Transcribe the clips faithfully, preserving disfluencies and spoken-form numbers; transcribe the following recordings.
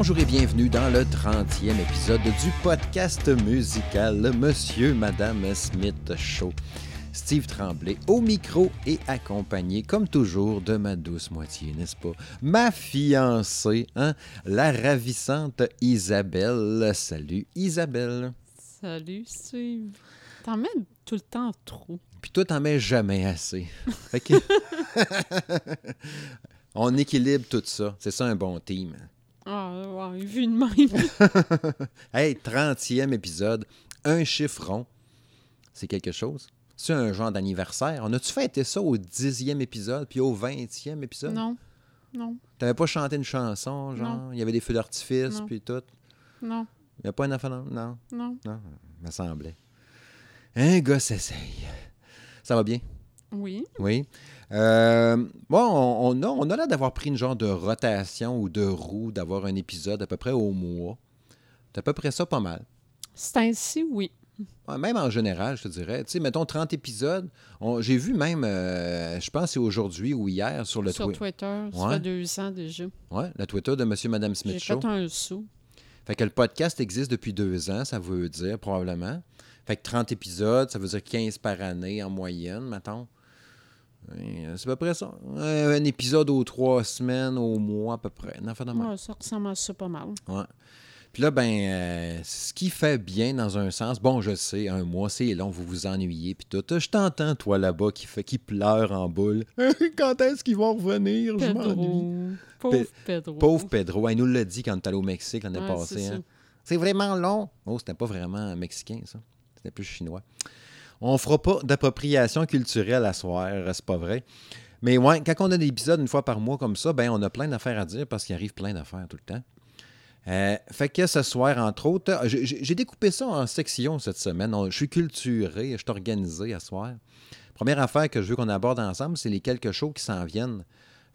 Bonjour et bienvenue dans le trentième épisode du podcast musical Monsieur Madame Smith Show. Steve Tremblay au micro et accompagné, comme toujours, de ma douce moitié, n'est-ce pas? Ma fiancée, hein? La ravissante Isabelle. Salut Isabelle. Salut Steve. T'en mets tout le temps trop. Puis toi, t'en mets jamais assez. Fait que... On équilibre tout ça. C'est ça un bon team. Ah, wow, vu de même. Hey, trentième épisode, un chiffron, c'est quelque chose. C'est un genre d'anniversaire. On a-tu fêté ça au dixième épisode puis au vingtième épisode? Non, non. T'avais pas chanté une chanson, genre? Il y avait des feux d'artifice puis tout? Non. Il n'y a pas un enfant, non? Non. Non. Non, il me semblait. Un gars s'essaye. Ça va bien? Oui. Oui. Euh, bon, on, on, a, on a l'air d'avoir pris une genre de rotation ou de roue, d'avoir un épisode à peu près au mois. C'est à peu près ça, pas mal. C'est ainsi, oui. Ouais, même en général, je te dirais. Tu sais, mettons trente épisodes. On, j'ai vu même, euh, je pense que c'est aujourd'hui ou hier, sur le Twitter. Sur twi- Twitter, ça ouais. fait deux ans déjà. Oui, le Twitter de Monsieur et Madame Smith Show. J'ai fait un sou. Fait que le podcast existe depuis deux ans, ça veut dire, probablement. Fait que trente épisodes, ça veut dire quinze par année en moyenne, mettons. C'est à peu près ça. Un épisode aux trois semaines, au mois à peu près. Non, ouais, ça ressemble à ça pas mal. Ouais. Puis là, ben, euh, ce qui fait bien dans un sens, bon, je sais, un mois, c'est long, vous vous ennuyez, puis tout. Je t'entends, toi, là-bas, qui, fait, qui pleure en boule. Quand est-ce qu'ils vont revenir? Pedro. Je m'ennuie. Pauvre Pe- Pedro. Pauvre Pedro. Il nous l'a dit quand on est allé au Mexique l'année ouais, passée. C'est, hein. C'est vraiment long. Oh, c'était pas vraiment mexicain, ça. C'était plus chinois. On fera pas d'appropriation culturelle à soir, c'est pas vrai. Mais ouais, quand on a des épisodes une fois par mois comme ça, ben on a plein d'affaires à dire parce qu'il arrive plein d'affaires tout le temps. Euh, fait que ce soir, entre autres, j'ai, j'ai découpé ça en sections cette semaine. Je suis culturé, je suis organisé à soir. Première affaire que je veux qu'on aborde ensemble, c'est les quelques shows qui s'en viennent.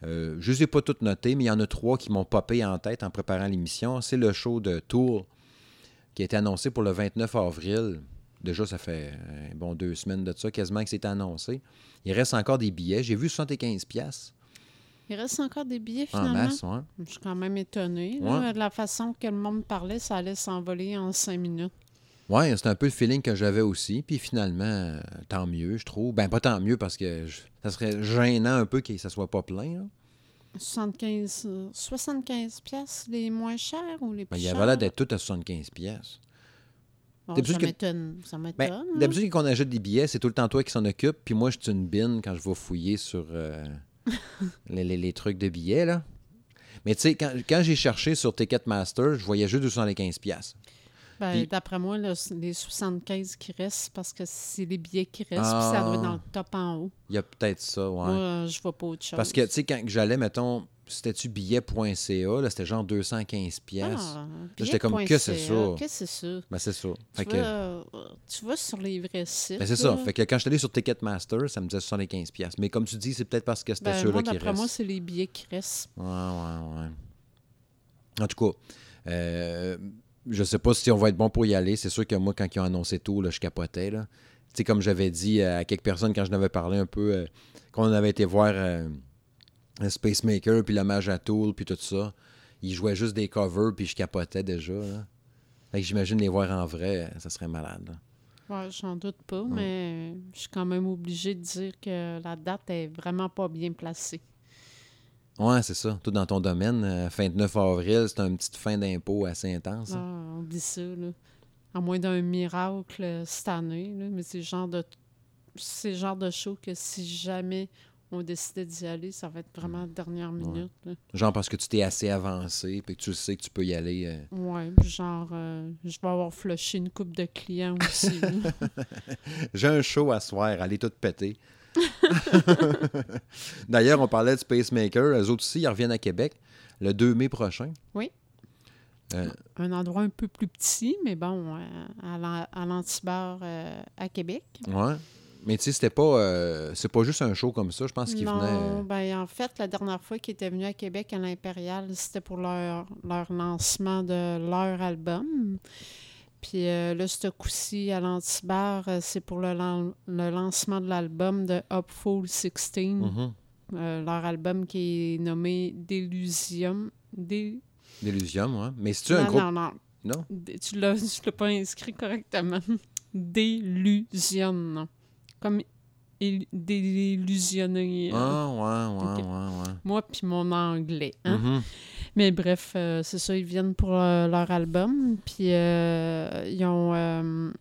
Euh, je ne les ai pas toutes notées, mais il y en a trois qui m'ont popé en tête en préparant l'émission. C'est le show de Tours qui a été annoncé pour le vingt-neuf avril. Déjà, ça fait bon deux semaines de ça, quasiment que c'est annoncé. Il reste encore des billets. J'ai vu soixante-quinze dollars. Il reste encore des billets, finalement. En masse, ouais. Je suis quand même étonné. Ouais. Là, de la façon que le monde parlait, ça allait s'envoler en cinq minutes. Oui, c'est un peu le feeling que j'avais aussi. Puis finalement, tant mieux, je trouve. Ben pas tant mieux, parce que je, ça serait gênant un peu que ça soit pas plein, là. soixante-quinze dollars les moins chers ou les plus ben, chers? Il y avait l'air d'être tout à soixante-quinze dollars. Bon, d'habitude, ça m'étonne. Ça m'étonne ben, hein? D'habitude, quand on achète des billets, c'est tout le temps toi qui s'en occupe. Puis moi, je suis une bine quand je vais fouiller sur euh, les, les, les trucs de billets, là. Mais tu sais, quand, quand j'ai cherché sur Ticketmaster, je voyais juste deux cent quinze dollars. Ben, puis, d'après moi, là, les soixante-quinze qui restent, parce que c'est les billets qui restent, ah, puis ça doit être dans le top en haut. Il y a peut-être ça, ouais. Moi, euh, je vois pas autre chose. Parce que, tu sais, quand j'allais, mettons, c'était-tu billet point c a, là, c'était genre deux cent quinze dollars. Ah, là, j'étais comme, que c'est ça? Que c'est ça? Ben, c'est ça. Tu, fait vas, que... euh, tu vas sur les vrais sites. Ben, c'est là. Ça. Fait que quand je suis allé sur Ticketmaster, ça me disait soixante-quinze dollars. Mais comme tu dis, c'est peut-être parce que c'était ben, ceux-là qui restent. D'après moi, c'est les billets qui restent. Ouais, ouais, ouais. En tout cas, euh, je sais pas si on va être bon pour y aller. C'est sûr que moi, quand ils ont annoncé tout, là, je capotais, là. Tu sais, comme j'avais dit à quelques personnes quand je n'avais parlé un peu, euh, quand on avait été voir... Euh, Spacemaker, puis l'hommage à Tool, puis tout ça. Ils jouaient juste des covers, puis je capotais déjà. Là. Fait que j'imagine les voir en vrai, ça serait malade. Là. Ouais, j'en doute pas, ouais. Mais je suis quand même obligée de dire que la date est vraiment pas bien placée. Ouais, c'est ça. Tout dans ton domaine. Fin de neuf avril, c'est une petite fin d'impôt assez intense. Ah, on dit ça, là. À moins d'un miracle cette année, là. Mais c'est le genre de... c'est le genre de show que si jamais... on décidait d'y aller, ça va être vraiment la dernière minute. Ouais. Genre parce que tu t'es assez avancé puis que tu sais que tu peux y aller. Euh... Oui, genre, euh, je vais avoir flushé une couple de clients aussi. J'ai un show à soir, allez tout péter. D'ailleurs, on parlait de Spacemaker. Eux autres aussi, ils reviennent à Québec le deux mai prochain. Oui. Euh... Un endroit un peu plus petit, mais bon, à l'Antibar euh, à Québec. Oui. Mais tu sais, c'était pas... Euh, c'est pas juste un show comme ça, je pense qu'il non, venait... Non, euh... bien, en fait, la dernière fois qu'ils étaient venus à Québec, à l'Impérial, c'était pour leur, leur lancement de leur album. Puis euh, là, ce coup-ci, à l'Antibar, c'est pour le, lan- le lancement de l'album de Upfall sixteen. Mm-hmm. Euh, leur album qui est nommé Delusium. Dél- Delusium, ouais. Mais c'est-tu non, un groupe... Non, non, non. D- tu l'as, tu l'as pas inscrit correctement. Delusium, non. Comme il- délusionner. Ah, euh... ouais, ouais, okay. ouais, ouais. Moi puis mon anglais, hein. Mm-hmm. Mais bref, euh, c'est ça, ils viennent pour euh, leur album. Puis euh, ils ont euh,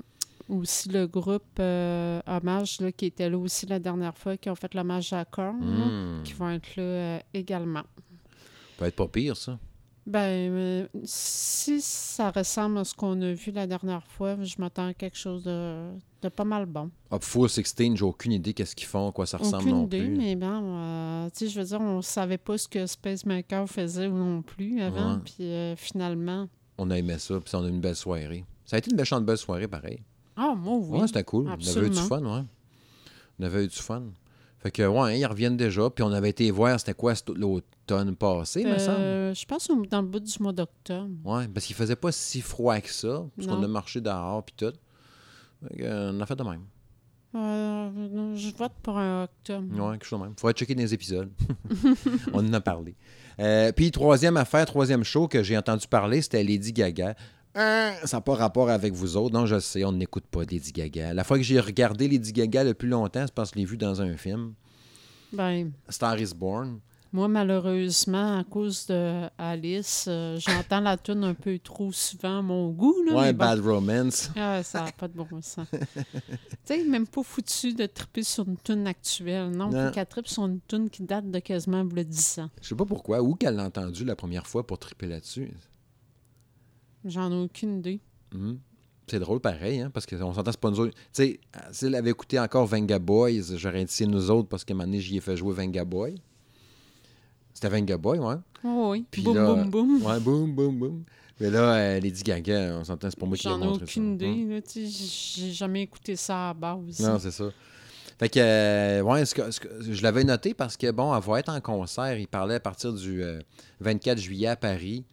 aussi le groupe euh, Hommage, là, qui était là aussi la dernière fois, qui ont fait l'hommage à Korn, mm. là, qui vont être là euh, également. Ça peut être pas pire, ça. Ben, euh, si ça ressemble à ce qu'on a vu la dernière fois, je m'attends à quelque chose de, de pas mal bon. Upfall seize, j'ai aucune idée qu'est-ce qu'ils font, à quoi ça ressemble aucune non idée, plus. Aucune idée, mais ben, euh, tu sais, je veux dire, on savait pas ce que Spacemaker faisait non plus avant, puis euh, finalement... On a aimé ça, puis on a eu une belle soirée. Ça a été une méchante belle soirée, pareil. Ah, moi, oui. Ouais, c'était cool. Absolument. On avait eu du fun, ouais. On avait eu du fun. Fait que, ouais, ils reviennent déjà. Puis on avait été voir, c'était quoi l'automne passé, euh, me semble? Je pense dans le bout du mois d'octobre. Ouais, parce qu'il faisait pas si froid que ça. Parce non. qu'on a marché dehors, puis tout. Fait que, euh, on a fait de même. Euh, je vote pour un octobre. Ouais, quelque chose de même. Faudrait checker dans les épisodes. On en a parlé. Euh, puis, troisième affaire, troisième show que j'ai entendu parler, c'était Lady Gaga. Euh, ça n'a pas rapport avec vous autres. Non, je sais, on n'écoute pas Lady Gaga. La fois que j'ai regardé Lady Gaga le plus longtemps, c'est parce que je l'ai vue dans un film. Ben, Star is Born. Moi, malheureusement, à cause de Alice, euh, j'entends la tune un peu trop souvent à mon goût. Là, ouais, bon... Bad Romance. Ah, ça n'a pas de bon sens. Tu sais, même pas foutu de triper sur une tune actuelle. Non, non. Qu'elle tripe sur une tune qui date de quasiment le dix ans. Je sais pas pourquoi. Où qu'elle l'a entendue la première fois pour triper là-dessus? J'en ai aucune idée. Mmh. C'est drôle pareil, hein, parce qu'on s'entend, c'est pas nous autres. Tu sais, s'il avait écouté encore Vengaboys, j'aurais indiqué nous autres parce qu'à un moment donné, j'y ai fait jouer Vengaboys. C'était Vengaboys, ouais. Oh oui, oui. Boum, boum, boum. Ouais, boum, boum, boum. Mais là, euh, Lady Gaga, on s'entend, c'est pas moi qui l'ai montré ça. J'en ai aucune idée, là, tu sais, j'ai jamais écouté ça à base. Non, c'est ça. Fait que, euh, ouais, ce que, ce que, je l'avais noté parce que, bon, elle va être en concert. Il parlait à partir du euh, vingt-quatre juillet à Paris.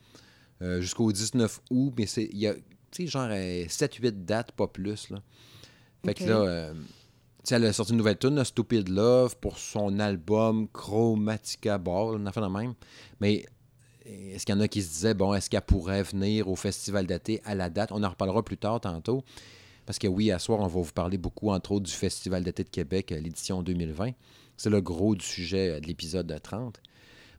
Euh, jusqu'au dix-neuf août, mais c'est il y a, tu sais, genre euh, sept huit dates, pas plus, là. Fait okay. que là, euh, tu sais, elle a sorti une nouvelle tune, Stupid Love, pour son album Chromatica Ball, on a fait la même. Mais est-ce qu'il y en a qui se disaient, bon, est-ce qu'elle pourrait venir au festival d'été à la date? On en reparlera plus tard, tantôt, parce que oui, à soir, on va vous parler beaucoup, entre autres, du Festival d'été de Québec, l'édition deux mille vingt. C'est le gros du sujet de l'épisode trente.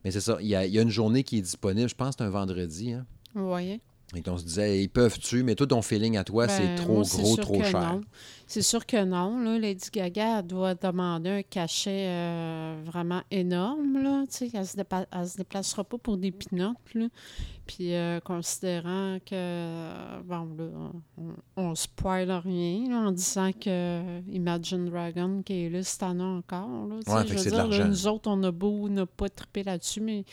Mais c'est ça, il y, a, il y a une journée qui est disponible, je pense que c'est un vendredi. Hein? Oui. Et on se disait, ils peuvent-tu, mais toi, ton feeling à toi, ben, c'est trop moi, c'est gros, trop cher. Non. C'est sûr que non. Là, Lady Gaga, elle doit demander un cachet euh, vraiment énorme. Là. Elle ne se, dépa- se déplacera pas pour des pinottes. Puis, euh, considérant que, bon, là, on ne spoil rien là, en disant que Imagine Dragons qui est là cette année encore. Là, ouais, je veux dire, là, nous autres, on a beau ne pas triper là-dessus, mais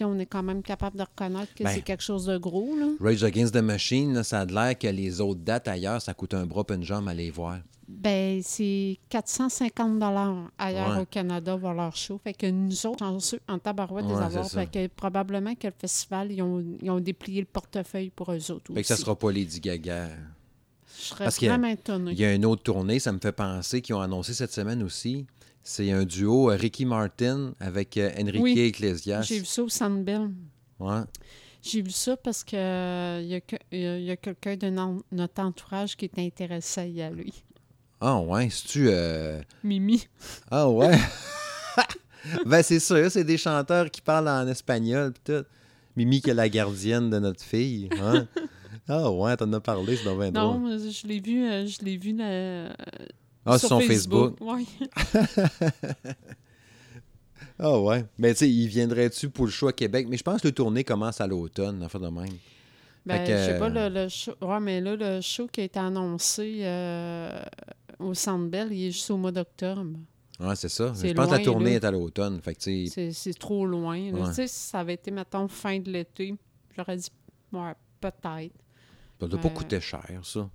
on est quand même capable de reconnaître que ben, c'est quelque chose de gros. Là. Rage Against the Machine, là, ça a l'air que les autres dates ailleurs, ça coûte un bras et une jambe à les voir. Ben, c'est quatre cent cinquante dollars ailleurs ouais. au Canada pour leur show. Fait que nous autres, en, en tabarouette ouais, des avoirs, fait que probablement que le festival, ils ont, ils ont déplié le portefeuille pour eux autres. Fait aussi. Que ça sera pas Lady Gaga. Je serais vraiment étonnée. Il y a une autre tournée, ça me fait penser, qu'ils ont annoncé cette semaine aussi. C'est un duo Ricky Martin avec Enrique oui, Iglesias. J'ai vu ça au Sandbell. Ouais. J'ai vu ça parce qu'il euh, y, y, y a quelqu'un de non, notre entourage qui est intéressé à y aller. Ah oh ouais, c'est-tu... Euh... Mimi. Ah oh ouais? Ben c'est sûr, c'est des chanteurs qui parlent en espagnol pis tout. Mimi qui est la gardienne de notre fille. Hein? Ah ouais, t'en as parlé, c'est dans vingt-trois. Non, je l'ai vu, euh, je l'ai vu la... ah, sur son Facebook. Facebook. Ouais. Ah oh ouais. Mais tu sais, il viendrait-tu pour le show à Québec? Mais je pense que le tournée commence à l'automne, en fait de même. Ben, que, je sais pas, le, le show... Ouais, mais là, le show qui a été annoncé euh, au Centre Bell, il est juste au mois d'octobre. Ouais, c'est ça. C'est je loin, pense que la tournée là. Est à l'automne. Fait que c'est... C'est, c'est trop loin. Ouais. Tu sais, si ça avait été, mettons, fin de l'été, j'aurais dit, ouais, peut-être. Ça doit euh... pas coûter cher, ça.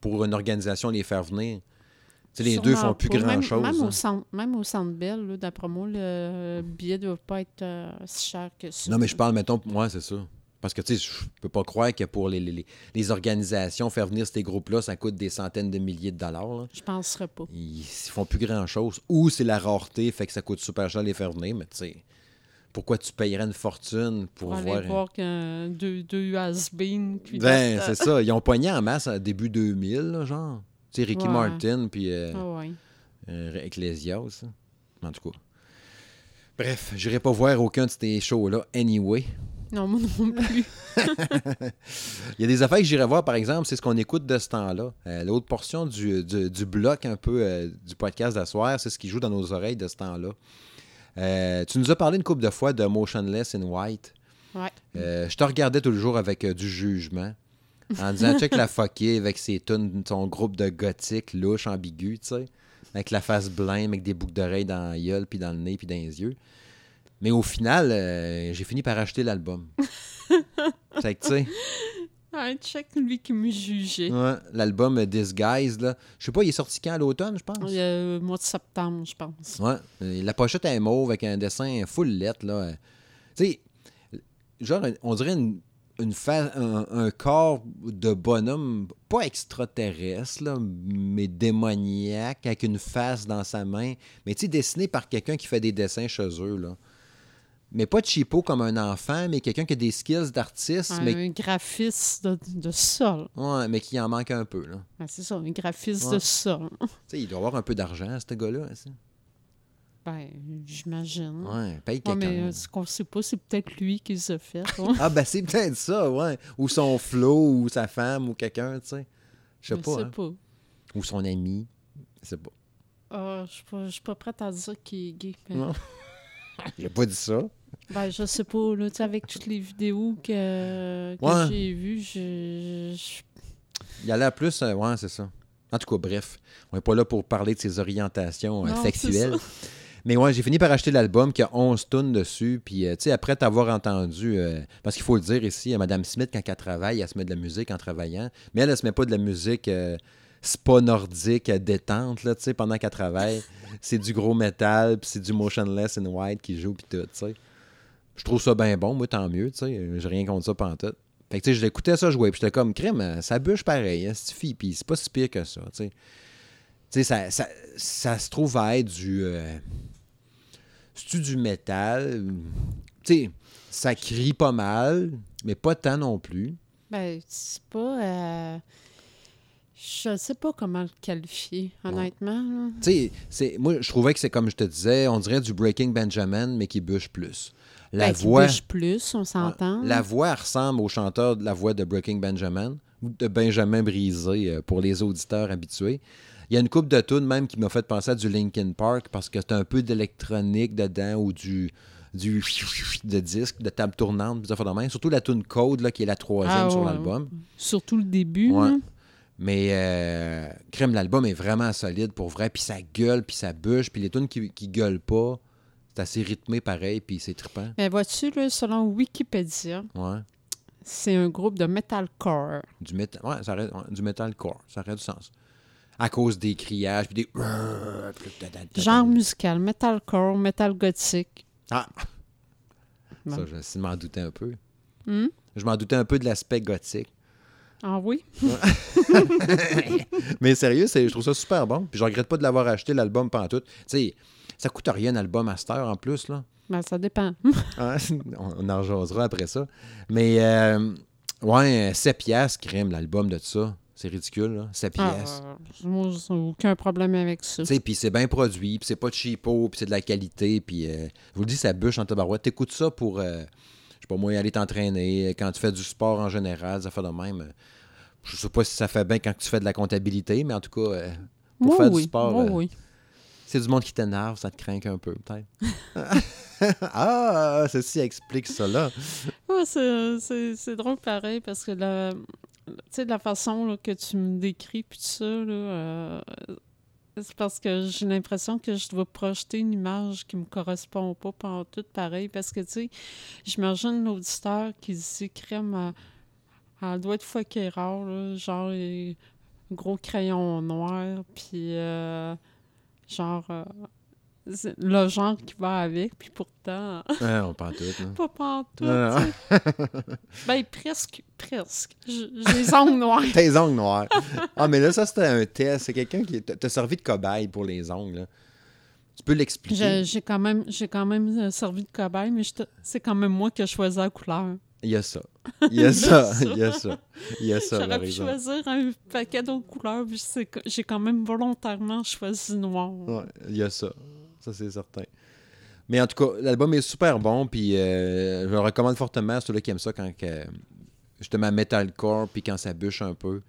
Pour une organisation, les faire venir... T'sais, les deux font plus grand-chose. Même, hein. Même au Centre Bell, d'après moi, le billet ne doit pas être euh, si cher que ça. Non, mais je parle, mettons, moi, ouais, c'est ça. Parce que, tu sais, je peux pas croire que pour les, les, les organisations, faire venir ces groupes-là, ça coûte des centaines de milliers de dollars. Là. Je penserais pas. Ils, ils font plus grand-chose. Ou c'est la rareté, fait que ça coûte super cher de les faire venir, mais tu sais, pourquoi tu payerais une fortune pour, pour voir... Aller voir qu'un, deux, deux has-been. Ben, c'est ça. Ils ont pogné en masse à début deux mille, là, genre. Tu sais, Ricky ouais. Martin, puis euh, oh, ouais. euh, Iglesias. En tout cas. Bref, j'irai pas voir aucun de ces shows-là, anyway. Non, moi non plus. Il y a des affaires que j'irai voir, par exemple, c'est ce qu'on écoute de ce temps-là. Euh, l'autre portion du, du, du bloc un peu euh, du podcast d'asseoir, c'est ce qui joue dans nos oreilles de ce temps-là. Euh, tu nous as parlé une couple de fois de Motionless in White. Ouais. Euh, je te regardais tout le jour avec euh, du jugement, en disant « Check la fuckée avec ses tunes, son groupe de gothique louche, ambigu, tu sais, avec la face blême, avec des boucles d'oreilles dans la gueule, puis dans le nez, puis dans les yeux. » Mais au final, euh, j'ai fini par acheter l'album. C'est que, tu sais... Un check, lui, qui me jugeait. Ouais, l'album Disguise, là. Je sais pas, il est sorti quand, à l'automne, je pense? Le mois de septembre, je pense. Ouais. La pochette est mauve avec un dessin full lettre, là. Tu sais, genre, on dirait une, une fa- un, un corps de bonhomme, pas extraterrestre, là, mais démoniaque, avec une face dans sa main. Mais tu sais, dessiné par quelqu'un qui fait des dessins chez eux, là. Mais pas cheapo comme un enfant, mais quelqu'un qui a des skills d'artiste. Un, mais... un graphiste de, de sol. Ouais, mais qui en manque un peu, là. Ah, c'est ça, un graphiste ouais. de sol. Tu sais, il doit avoir un peu d'argent, ce gars-là. Ça. Ben, j'imagine. Ouais, paye quelqu'un. Ouais, mais ce qu'on ne sait pas, c'est peut-être lui qui les a fait. Ouais. Ah, ben, c'est peut-être ça, ouais. Ou son flow, ou sa femme, ou quelqu'un, tu sais. Je sais pas. Je sais pas. Ou son ami. Je sais pas. Ah, je ne suis pas prête à dire qu'il est gay. Mais... Non. J'ai pas dit ça. Ben, je sais pas, là, tu sais, avec toutes les vidéos que, que ouais. j'ai vues, je, je... Il y a l'air plus... Euh, ouais, c'est ça. En tout cas, bref, on n'est pas là pour parler de ses orientations euh, non, sexuelles. Mais ouais, j'ai fini par acheter l'album qui a onze tunes dessus, puis, euh, tu sais, après t'avoir entendu... Euh, parce qu'il faut le dire ici, euh, Madame Smith, quand elle travaille, elle se met de la musique en travaillant, mais elle, elle se met pas de la musique... Euh, spa nordique détente, là, tu sais, pendant qu'elle travaille. C'est du gros métal, puis c'est du Motionless in White qui joue, puis tout, tu sais. Je trouve ça bien bon, moi, tant mieux, tu sais. J'ai rien contre ça pantoute. Fait que, tu sais, j'écoutais ça jouer, puis j'étais comme, crème, ça bûche pareil, hein, c'est fille, puis c'est pas si pire que ça, tu sais. Tu sais, ça, ça, ça se trouve à être du... Euh, c'est-tu du métal? Tu sais, ça crie pas mal, mais pas tant non plus. Ben, c'est pas... Euh... Je sais pas comment le qualifier, honnêtement. Tu sais, c'est, moi, je trouvais que c'est comme je te disais, on dirait du Breaking Benjamin, mais qui bûche plus. La ben, voix. Qui bûche plus, on s'entend. La voix ressemble au chanteur de la voix de Breaking Benjamin, ou de Benjamin Brisé, pour les auditeurs habitués. Il y a une couple de tunes même qui m'a fait penser à du Linkin Park, parce que t'as un peu d'électronique dedans, ou du. du de disque, de table tournante, des affaires de même. Surtout la tune Code, là, qui est la troisième ah, sur ouais, l'album. Ouais. Surtout le début. Ouais. Hein? Mais euh, crème, l'album est vraiment solide pour vrai, puis ça gueule, puis ça bûche, puis les tunes qui, qui gueulent pas, c'est assez rythmé pareil, puis c'est trippant. Mais vois-tu, là, selon Wikipédia, ouais. c'est un groupe de metalcore. Du métal, ouais, ça aurait, du metalcore, ça aurait du sens. À cause des criages, puis des... Genre musical, metalcore, metal gothique. Ah! Bon. Ça, je m'en doutais un peu. Hmm? Je m'en doutais un peu de l'aspect gothique. Ah oui? Mais sérieux, c'est, je trouve ça super bon. Puis je regrette pas de l'avoir acheté, l'album pantoute. Tu sais, ça coûte rien un album à cette heure en plus, là. Ben, ça dépend. Hein? On en jasera après ça. Mais, euh, ouais, sept piastres, crème, l'album de ça. C'est ridicule, là. sept piastres. Ah, moi, j'ai aucun problème avec ça. Tu sais, puis c'est bien produit, puis c'est pas cheapo, puis c'est de la qualité, puis euh, je vous le dis, ça bûche en tabarouette. T'écoutes ça pour... Euh, pas moyen d'aller t'entraîner, quand tu fais du sport en général, ça fait de même. Je sais pas si ça fait bien quand tu fais de la comptabilité, mais en tout cas, pour oui, faire oui. du sport, oui, euh, oui. c'est du monde qui t'énerve, ça te craque un peu, peut-être. Ah, ceci explique cela. Ouais, c'est, c'est, c'est drôle pareil, parce que la, la façon là, que tu me décris, puis tout ça, là, euh, c'est parce que j'ai l'impression que je dois projeter une image qui me correspond pas pendant tout pareil. Parce que, tu sais, j'imagine l'auditeur qui dit « Crème, elle doit être fucké rare, là, genre les gros crayons noirs, puis euh, genre euh, le genre qui va avec, puis pourtant... » Ouais, on prend tout, non? Pas pantoute, tu sais. Ben, presque, presque. J'ai les ongles noirs. Tes ongles noirs. Ah, mais là, ça, c'était un test. C'est quelqu'un qui t'a servi de cobaye pour les ongles, là. Tu peux l'expliquer. Je, j'ai, quand même, j'ai quand même servi de cobaye, mais je te... c'est quand même moi qui ai choisi la couleur. Il y a ça. Il y a ça. Il y a ça. Il y a ça. J'aurais pu choisir un paquet d'autres couleurs, puis c'est... j'ai quand même volontairement choisi noir. Ouais, il y a ça. Ça, c'est certain. Mais en tout cas, l'album est super bon, puis euh, je le recommande fortement à ceux-là qui aiment ça quand euh, justement metalcore, puis quand ça bûche un peu.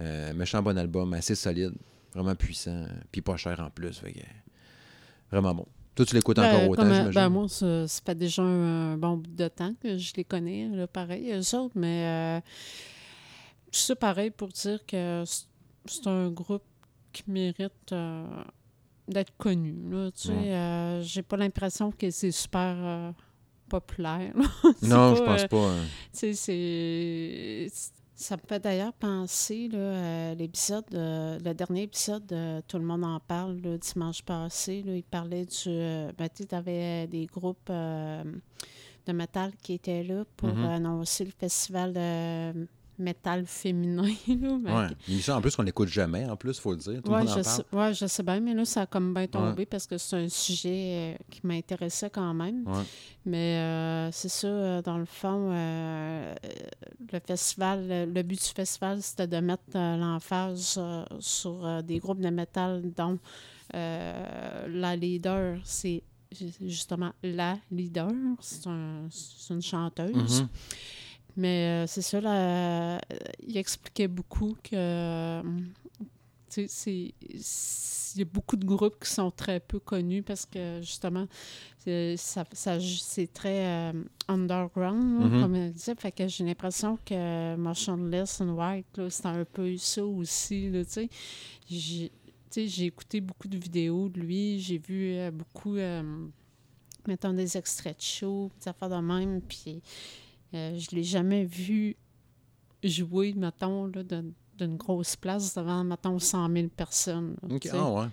Euh, méchant bon album, assez solide, vraiment puissant, puis pas cher en plus. Fait que, vraiment bon. Toi, tu l'écoutes ben, encore autant, j'imagine? Ben moi, c'est, c'est pas déjà un bon bout de temps que je les connais, là, pareil, eux autres, mais euh, c'est pareil pour dire que c'est un groupe qui mérite... Euh, d'être connu, là, tu sais, ouais. euh, j'ai pas l'impression que c'est super euh, populaire. Non, pas, je pense euh, pas. Hein. Tu sais, c'est... Ça me fait d'ailleurs penser, là, à l'épisode, euh, le dernier épisode, euh, Tout le monde en parle, là, dimanche passé, là, il parlait du... Euh, ben, tu sais, t'avais des groupes euh, de métal qui étaient là pour mm-hmm. annoncer le festival de... métal féminin. Là, ouais. Mais ça, en plus, on l'écoute jamais, en plus, il faut le dire. Tout ouais, le monde en parle. Oui, je sais bien, mais là, ça a comme bien tombé ouais. parce que c'est un sujet euh, qui m'intéressait quand même. Ouais. Mais euh, c'est ça, euh, dans le fond, euh, le festival, le but du festival, c'était de mettre euh, l'emphase euh, sur euh, des groupes de métal dont euh, la leader, c'est justement la leader, c'est, un, c'est une chanteuse. Mm-hmm. Mais euh, c'est ça, là, euh, il expliquait beaucoup que euh, tu sais, il y a beaucoup de groupes qui sont très peu connus parce que, justement, c'est, ça, ça, c'est très euh, underground, là, mm-hmm. comme elle disait. Fait que j'ai l'impression que Motionless in White, là, c'est un peu ça aussi, là, tu sais. J'ai, tu sais, j'ai écouté beaucoup de vidéos de lui, j'ai vu euh, beaucoup, euh, mettons, des extraits de show, des affaires de même, puis... Euh, je ne l'ai jamais vu jouer, mettons, là, de, d'une grosse place devant, mettons, cent mille personnes. Là, OK, ah ouais.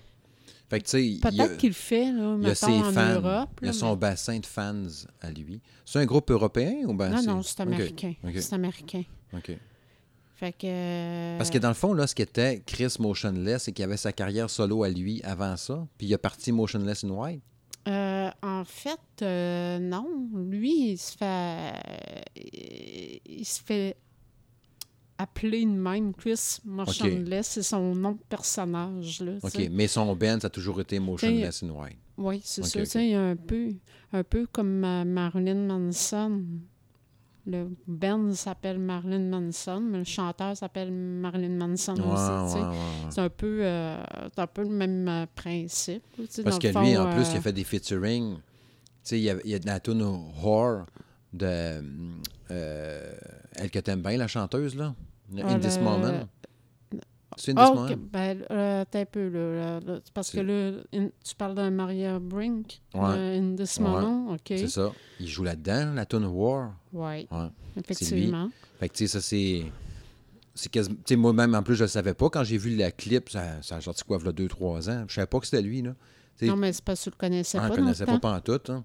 Fait que, tu sais... Peut-être y a, qu'il le fait, là, mettons, en fans, Europe. Il y a son mais... bassin de fans à lui. C'est un groupe européen ou bien... Non, c'est... non, c'est américain. Okay. Okay. C'est américain. OK. Fait que... Parce que dans le fond, là, ce qui était Chris Motionless, c'est qu'il avait sa carrière solo à lui avant ça, puis il a parti Motionless in White. Euh, en fait, euh, non. Lui, il se fait... Euh, il se fait appeler de même. Chris Motionless, okay. C'est son nom de personnage. Là, OK, t'sais. Mais son band, ça a toujours été Motionless in White. Oui, c'est okay, ça. Okay. Un, peu, un peu comme euh, Marilyn Manson. Le band s'appelle Marilyn Manson, mais le chanteur s'appelle Marilyn Manson ouais, aussi. Ouais, ouais, ouais. C'est, un peu, euh, c'est un peu le même euh, principe. Parce que fond, lui, en euh... plus, il a fait des featuring. Il y a, il y a de la tune Horror de euh, elle que t'aimes bien, la chanteuse, là. In ah, This le... Moment. C'est In This oh, Moment. Okay. Ben, euh, t'es un peu, là. là parce c'est... que là, in, tu parles de Maria Brink. Ouais. Euh, In This Moment. Ouais. OK. C'est ça. Il joue là-dedans, la tune War. Oui. Ouais. Effectivement. C'est fait que, tu sais, ça, c'est. c'est quasi... Tu sais, moi-même, en plus, je le savais pas. Quand j'ai vu la clip, ça, ça a sorti quoi, voilà deux trois ans. Je savais pas que c'était lui, là. T'sais... Non, mais c'est parce que tu le connaissais ah, pas. Je le connaissais pas pantoute, hein.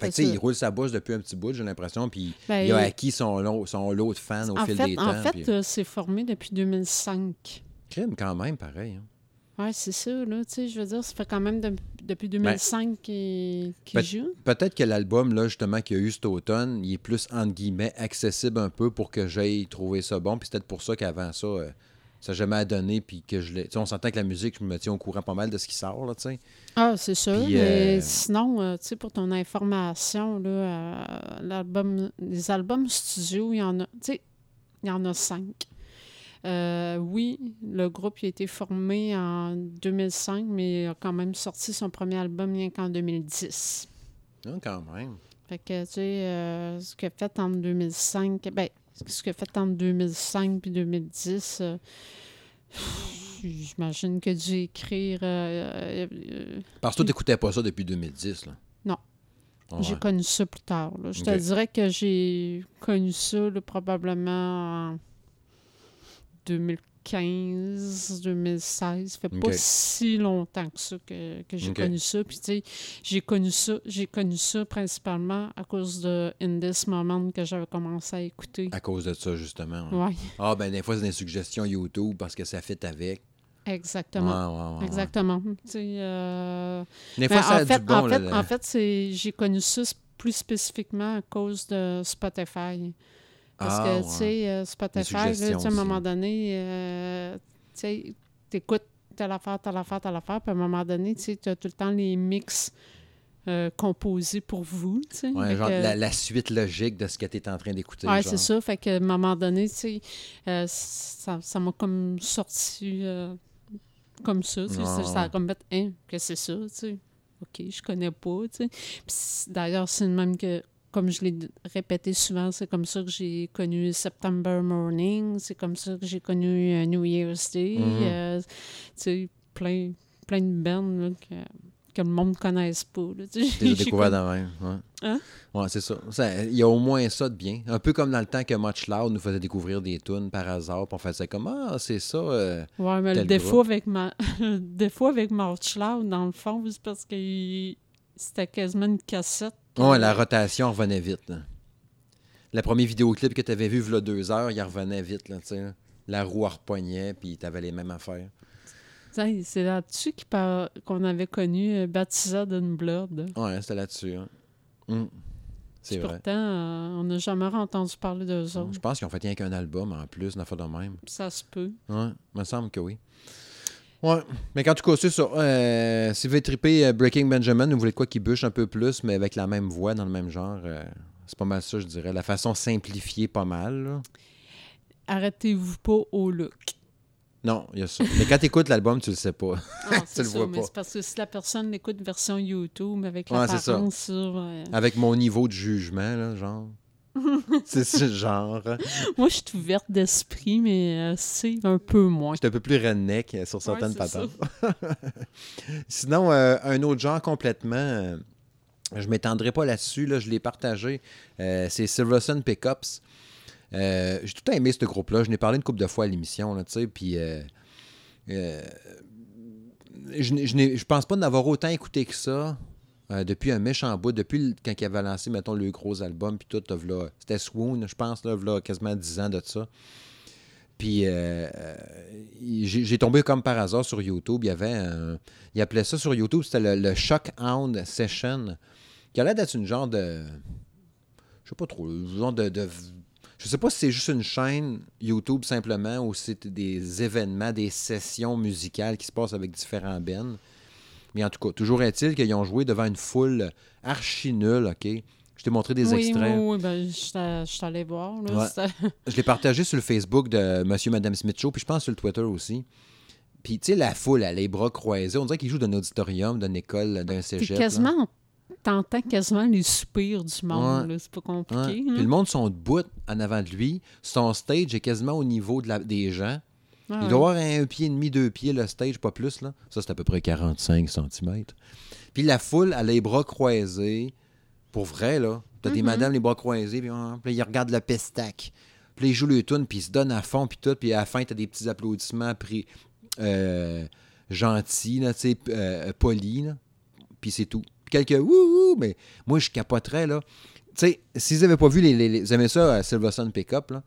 Fait que, tu sais, il roule sa bosse depuis un petit bout, j'ai l'impression, puis ben, il a acquis son lot, son lot de fans au fil fait, des temps. En fait, pis... euh, c'est formé depuis deux mille cinq. Crime, quand même, pareil. Hein. Oui, c'est ça, là, tu sais, je veux dire, ça fait quand même de, depuis deux mille cinq ben, qu'il, qu'il peut- joue. Peut-être que l'album, là, justement, qu'il y a eu cet automne, il est plus, entre guillemets, accessible un peu pour que j'aille trouver ça bon, puis c'est peut-être pour ça qu'avant ça, euh, ça n'a jamais à donner, puis que je l'ai... Tu sais, on s'entend que la musique, je me tiens au courant pas mal de ce qui sort, là, tu sais. Ah, c'est sûr, puis, mais euh... sinon, euh, tu sais, pour ton information, là, euh, l'album, les albums studio, il y en a, tu sais, il y en a cinq. Euh, oui, le groupe il a été formé en deux mille cinq, mais il a quand même sorti son premier album rien qu'en deux mille dix. Non, quand même. Fait que, tu sais, euh, ce qu'il a fait en deux mille cinq... Ben, ce qu'il a fait en deux mille cinq puis deux mille dix, euh, j'imagine que dû écrire... Euh, euh, euh, Parce que tu n'écoutais pas ça depuis deux mille dix, là? Non. Oh, j'ai ouais. connu ça plus tard, là. Je okay. te dirais que j'ai connu ça, là, probablement... en deux mille quinze, deux mille seize, ça fait okay. pas si longtemps que ça que, que j'ai okay. connu ça. Puis, tu sais, j'ai connu ça, j'ai connu ça principalement à cause de In This Moment que j'avais commencé à écouter. À cause de ça, justement. Hein. Oui. Ah, ben, des fois, c'est des suggestions YouTube parce que ça fit avec. Exactement. Ouais, ouais, ouais, Exactement. Ouais. Euh... Des fois, ben, ça en a fait, du bon. En, là, fait, là. en fait, c'est... j'ai connu ça plus spécifiquement à cause de Spotify. Parce ah, que, ouais. tu sais, Spotify, là, à un moment donné, euh, tu sais, t'écoutes telle affaire, telle affaire, telle affaire, puis à un moment donné, tu sais, t'as tout le temps les mix euh, composés pour vous, tu sais. Oui, genre que... la, la suite logique de ce que t'es en train d'écouter. Oui, c'est ça. Fait qu'à un moment donné, tu sais, euh, ça, ça m'a comme sorti euh, comme ça, tu sais. Oh. Ça a comme fait, hein, que c'est ça, tu sais. OK, je connais pas, tu sais. Puis d'ailleurs, c'est le même que... Comme je l'ai répété souvent, c'est comme ça que j'ai connu September Morning, c'est comme ça que j'ai connu New Year's Day, mm-hmm. euh, tu sais, plein, plein de bandes que, que le monde ne connaisse pas. J'ai découvert de même, ouais. Hein? Ouais, c'est ça. Il y a au moins ça de bien. Un peu comme dans le temps que Match Loud nous faisait découvrir des tunes par hasard, puis on faisait comme « Ah, c'est ça, euh, ouais, mais le défaut avec ma... le défaut avec Match Loud, dans le fond, c'est parce que il... c'était quasiment une cassette. Oui, la rotation revenait vite. Là. Le premier vidéoclip que tu avais vu, il y a deux heures, il revenait vite. Là, là. La roue repoignait, puis tu avais les mêmes affaires. C'est là-dessus qu'on avait connu Baptised in Blood. Oui, c'était là-dessus. Hein. Mm. C'est vrai. Pourtant, euh, on n'a jamais entendu parler d'eux autres. Je pense qu'ils ont fait rien qu'un album en plus, une fois de même. Ça se peut. Oui, il me semble que oui. Ouais, mais en tout cas, c'est ça. Euh, si vous voulez triper euh, Breaking Benjamin, vous voulez quoi qui bûche un peu plus, mais avec la même voix, dans le même genre, euh, c'est pas mal ça, je dirais. La façon simplifiée, pas mal. Là. Arrêtez-vous pas au look. Non, il y a ça. Mais quand t'écoutes l'album, tu le sais pas. Ah, tu c'est le ça, vois mais pas. C'est parce que si la personne l'écoute version YouTube, avec ouais, l'apparence sur... Euh... Avec mon niveau de jugement, là, genre... c'est ce genre. Moi, je suis ouverte d'esprit, mais euh, c'est un peu moins. Je suis un peu plus redneck sur certaines ouais, patates. Sinon, euh, un autre genre complètement, euh, je m'étendrai pas là-dessus, là, je l'ai partagé, euh, c'est Silversun Pickups. Euh, j'ai tout aimé ce groupe-là, je n'ai parlé une couple de fois à l'émission, là, tu sais, puis... Euh, euh, je, je, n'ai, je pense pas n'avoir autant écouté que ça... Euh, depuis un méchant bout, depuis quand il avait lancé, mettons, le gros album, puis tout, là, c'était Swoon, je pense, là, là, quasiment dix ans de ça. Puis euh, j'ai, j'ai tombé comme par hasard sur YouTube. Il y avait un... Il appelait ça sur YouTube, c'était le, le Shockhound Session, qui a l'air d'être une genre de... Je sais pas trop, genre de... de... Je sais pas si c'est juste une chaîne YouTube simplement, ou si c'est des événements, des sessions musicales qui se passent avec différents bands. Mais en tout cas, toujours est-il qu'ils ont joué devant une foule archi nulle, OK? Je t'ai montré des oui, extraits. Oui, oui, ben, je suis allé voir. Là, ouais. Je l'ai partagé sur le Facebook de Monsieur Madame Smith Show, puis je pense sur le Twitter aussi. Puis, tu sais, la foule, elle a les bras croisés. On dirait qu'ils jouent d'un auditorium, d'une école, d'un cégep. T'es quasiment, t'entends quasiment les soupirs du monde. Ouais. Là, c'est pas compliqué. Ouais. Hein? Puis le monde sont debout en avant de lui. Son stage est quasiment au niveau de la, des gens. Ah, il doit ouais. avoir un pied et demi, deux pieds, le stage, pas plus. Là. Ça, c'est à peu près quarante-cinq centimètres. Puis la foule, elle a les bras croisés. Pour vrai, là. T'as mm-hmm. des madames les bras croisés, puis, hein, puis ils regardent le pestac. Puis ils jouent le tune, puis ils se donnent à fond, puis tout. Puis à la fin, t'as des petits applaudissements pris, euh, gentils, là, tu sais, euh, polis. Là. Puis c'est tout. Puis quelques wouhou, mais moi, je capoterais, là. Tu sais, si vous n'avez pas vu, les, les, les... vous aimez ça, euh, Silversun Pickup, là.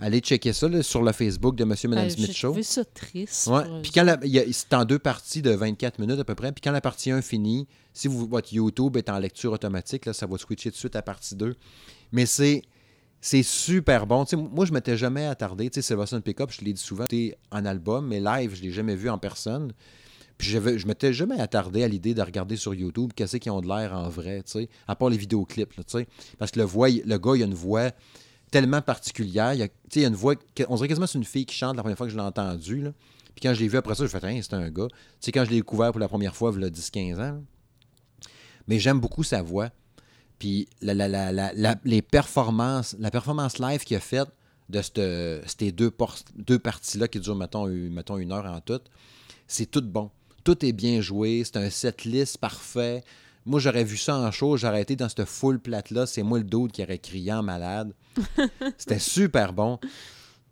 Allez checker ça là, sur le Facebook de Monsieur et Madame euh, Smith Show. J'ai trouvé ça triste. Ouais. Puis quand la, y a, c'est en deux parties de vingt-quatre minutes à peu près. Puis quand la partie un finit, si vous, votre YouTube est en lecture automatique, là, ça va switcher de suite à partie deux. Mais c'est, c'est super bon. T'sais, moi, je ne m'étais jamais attardé. Tu sais, Silversun Pickup, je l'ai dit souvent, c'était en album, mais live, je ne l'ai jamais vu en personne. Puis je ne m'étais jamais attardé à l'idée de regarder sur YouTube qu'est-ce qu'ils ont de l'air en vrai, tu sais, à part les vidéoclips. Là, parce que le, voix, le gars, il a une voix... tellement particulière. Il y a, il y a une voix... On dirait quasiment que c'est une fille qui chante la première fois que je l'ai entendue. Là. Puis quand je l'ai vue après ça, je me suis fait « c'est un gars ». Tu sais, quand je l'ai découvert pour la première fois, il y a dix à quinze ans. Là. Mais j'aime beaucoup sa voix. Puis la, la, la, la, la, les performances, la performance live qu'il a faite de cette, ces deux, por- deux parties-là qui durent, mettons, une, mettons, une heure en tout, c'est tout bon. Tout est bien joué. C'est un setlist parfait. Moi, j'aurais vu ça en show, j'aurais été dans cette full plate-là, c'est moi le dude qui aurait crié en malade. C'était super bon.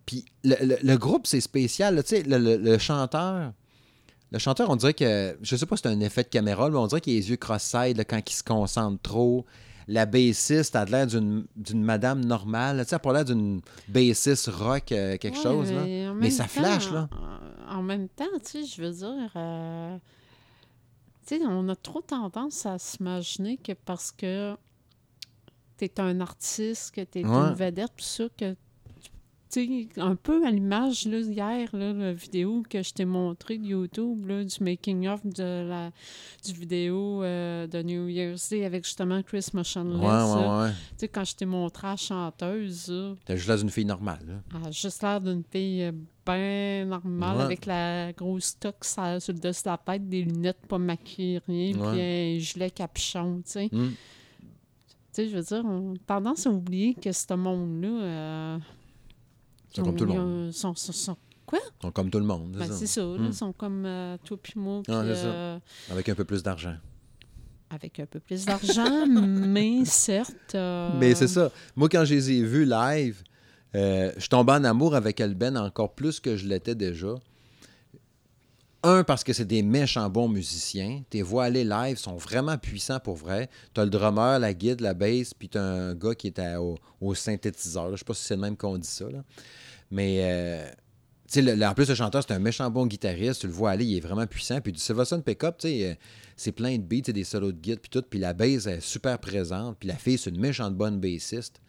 Puis le, le, le groupe, c'est spécial. Tu sais, le, le, le chanteur, le chanteur, on dirait que, je sais pas si c'est un effet de caméra, mais on dirait qu'il a les yeux cross-side là, quand il se concentre trop. La bassiste a l'air d'une, d'une madame normale. Tu sais, elle a pas l'air d'une bassiste rock euh, quelque ouais, chose. Mais, là. mais ça temps, flash, là. en même temps, tu sais, je veux dire, euh, tu sais, on a trop tendance à s'imaginer que parce que t'es un artiste, que t'es ouais. une vedette, tout ça, que, tu sais, un peu à l'image, là, hier, là, la vidéo que je t'ai montrée de YouTube, là, du making-of de la du vidéo euh, de New Year's Day avec, justement, Chris Motionless. Ouais, ouais, ouais. Tu sais, quand je t'ai montré la chanteuse, là... T'as juste l'air d'une fille normale, là. Elle a juste l'air d'une fille bien normale, ouais. avec la grosse toque sur, sur le dessus de la tête, des lunettes pas maquillées, rien, ouais. puis un gilet capuchon, tu sais. Mm. Tu sais, je veux dire, on a tendance à oublier que ce monde-là... Euh, Ils sont comme tout le monde. Sont, sont, sont, quoi? Ils sont comme tout le monde. Ben, c'est ça. Ils mm. sont comme euh, toi puis moi. Pis, ah, euh, avec un peu plus d'argent. Avec un peu plus d'argent, mais certes... Euh... Mais c'est ça. Moi, quand je les ai vus live, euh, je tombais en amour avec Alben encore plus que je l'étais déjà. Un, parce que c'est des méchants bons musiciens. Tes voix aller live sont vraiment puissants pour vrai. T'as le drummer, la guide, la bass, puis t'as un gars qui est à, au, au synthétiseur. Je sais pas si c'est le même qu'on dit ça, là. Mais, euh, tu sais, en plus, le chanteur, c'est un méchant bon guitariste. Tu le vois aller, il est vraiment puissant. Puis du Silversun Pickups, tu sais, c'est plein de beats, des solos de guide, puis tout. Puis la bass est super présente. Puis la fille, c'est une méchante bonne bassiste.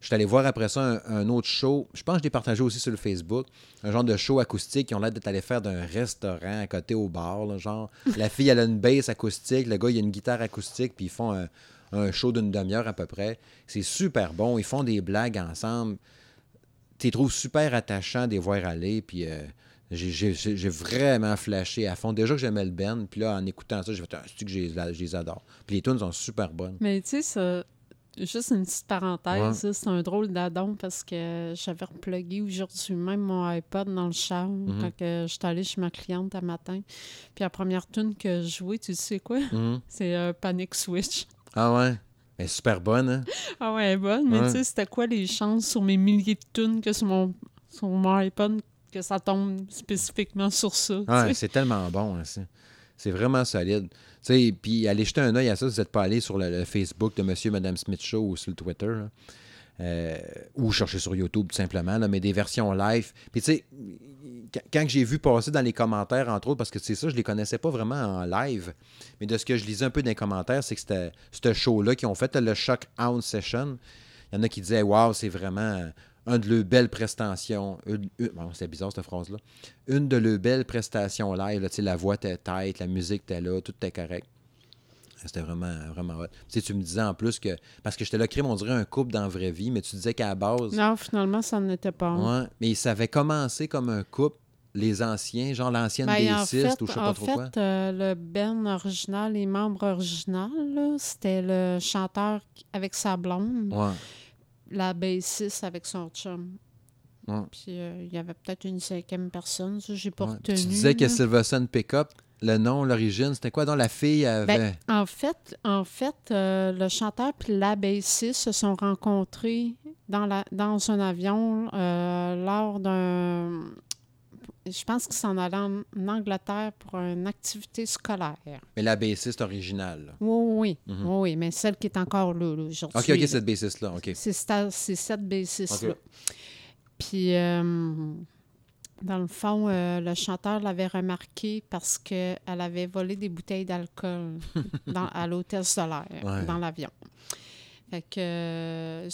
Je suis allé voir après ça un, un autre show. Je pense que je l'ai partagé aussi sur le Facebook. Un genre de show acoustique. Ils ont l'air d'être allés faire d'un restaurant à côté au bar. Là, genre, la fille, elle a une bass acoustique. Le gars, il a une guitare acoustique. Puis ils font un, un show d'une demi-heure à peu près. C'est super bon. Ils font des blagues ensemble. Tu les trouves super attachants de les voir aller. Puis euh, j'ai, j'ai, j'ai vraiment flashé à fond. Déjà que j'aimais le band. Puis là, en écoutant ça, j'ai fait un truc que je les adore. Puis les tunes sont super bonnes. Mais tu sais, ça. Juste une petite parenthèse, ouais. c'est un drôle d'addon parce que j'avais replugué aujourd'hui même mon iPod dans le char mm-hmm. quand que j'étais allée chez ma cliente un matin. Puis la première tune que je jouais, tu sais quoi? Mm-hmm. C'est euh, Panic Switch. Ah ouais? Elle est super bonne, hein? Ah ouais, elle est bonne, mais ouais. tu sais, c'était quoi les chances sur mes milliers de tunes que sur mon, sur mon iPod que ça tombe spécifiquement sur ça? Ah, ouais, c'est tellement bon, hein, ça. C'est vraiment solide. Tu sais, puis allez jeter un œil à ça si vous n'êtes pas allé sur le, le Facebook de Monsieur Madame Smith Show ou sur le Twitter, là. Euh, ou chercher sur YouTube tout simplement, là, mais des versions live. Puis tu sais, quand, quand j'ai vu passer dans les commentaires, entre autres, parce que c'est ça, je les connaissais pas vraiment en live, mais de ce que je lisais un peu dans les commentaires, c'est que c'était ce show-là qu'ils ont fait, le Shock Hound Session. Il y en a qui disaient « Wow, c'est vraiment... » Une de leurs belles prestations. Une, une, bon, c'est bizarre cette phrase-là. Une de leurs belles prestations live. Là, la voix était tête, la musique était là, tout était correct. C'était vraiment, vraiment hot. Tu sais, tu me disais en plus que. Parce que j'étais là, crime, on dirait un couple dans la vraie vie, mais tu disais qu'à la base. Non, finalement, ça n'était pas. Ouais, mais ça avait commencé comme un couple, les anciens, genre l'ancienne ben, bassiste ou je sais pas trop fait, quoi. En euh, fait, le band original, les membres originaux, là, c'était le chanteur avec sa blonde. Ouais. La bassiste avec son chum. Ouais. Puis il euh, y avait peut-être une cinquième personne, ça, j'ai pas ouais. retenu. Tu disais là. Que Silversun Pickup, le nom, l'origine, c'était quoi? Donc la fille avait... Ben, en fait, en fait euh, le chanteur puis la bassiste se sont rencontrés dans, la, dans un avion euh, lors d'un... Je pense qu'ils s'en allaient en Angleterre pour une activité scolaire. Mais la bassiste originale. Oui, oui, mm-hmm. oui, mais celle qui est encore là, là aujourd'hui. OK, OK, là. Cette bassiste-là, OK. C'est, c'est cette bassiste-là. Okay. Puis, euh, dans le fond, euh, le chanteur l'avait remarqué parce qu'elle avait volé des bouteilles d'alcool dans, à l'hôtesse de l'air, ouais. dans l'avion. Fait que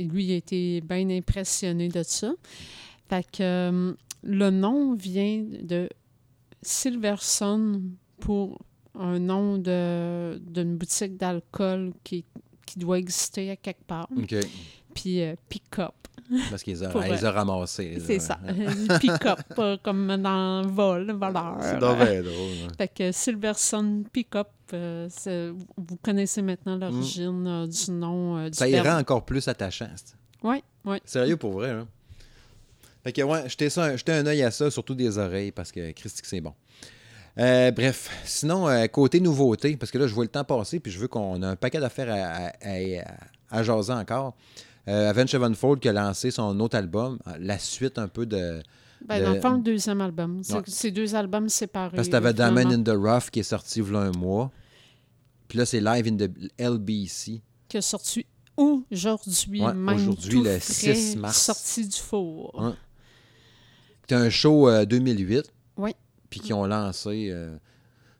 lui, il a été bien impressionné de ça. Fait que... Le nom vient de Silversun pour un nom de, d'une boutique d'alcool qui, qui doit exister à quelque part. Okay. Puis euh, Pick-up. Parce qu'ils ont, pour, ils ont ramassé. C'est ça. Pick-up, comme dans vol, voleur. C'est dommage drôle. Fait que Silversun Pick-up, euh, vous connaissez maintenant l'origine mm. euh, du nom euh, du Ça y rend encore plus attachant. Oui, oui. Sérieux pour vrai, hein? Fait que ouais, jetez, ça, jetez un œil à ça, surtout des oreilles, parce que Christique, c'est bon. Euh, bref, sinon, euh, côté nouveauté, parce que là, je vois le temps passer, puis je veux qu'on a un paquet d'affaires à, à, à, à jaser encore. Euh, Avenged Sevenfold qui a lancé son autre album, la suite un peu de... Ben, de... Dans le fond, le deuxième album. C'est, ouais. c'est deux albums séparés. Parce que t'avais Diamond in the Rough qui est sorti il y a un mois. Puis là, c'est Live in the L B C. Qui a sorti aujourd'hui ouais, même, aujourd'hui, tout le frais, six mars. Sorti du four. Ouais. C'était un show euh, deux mille huit. Oui. Puis qui ont lancé... Euh,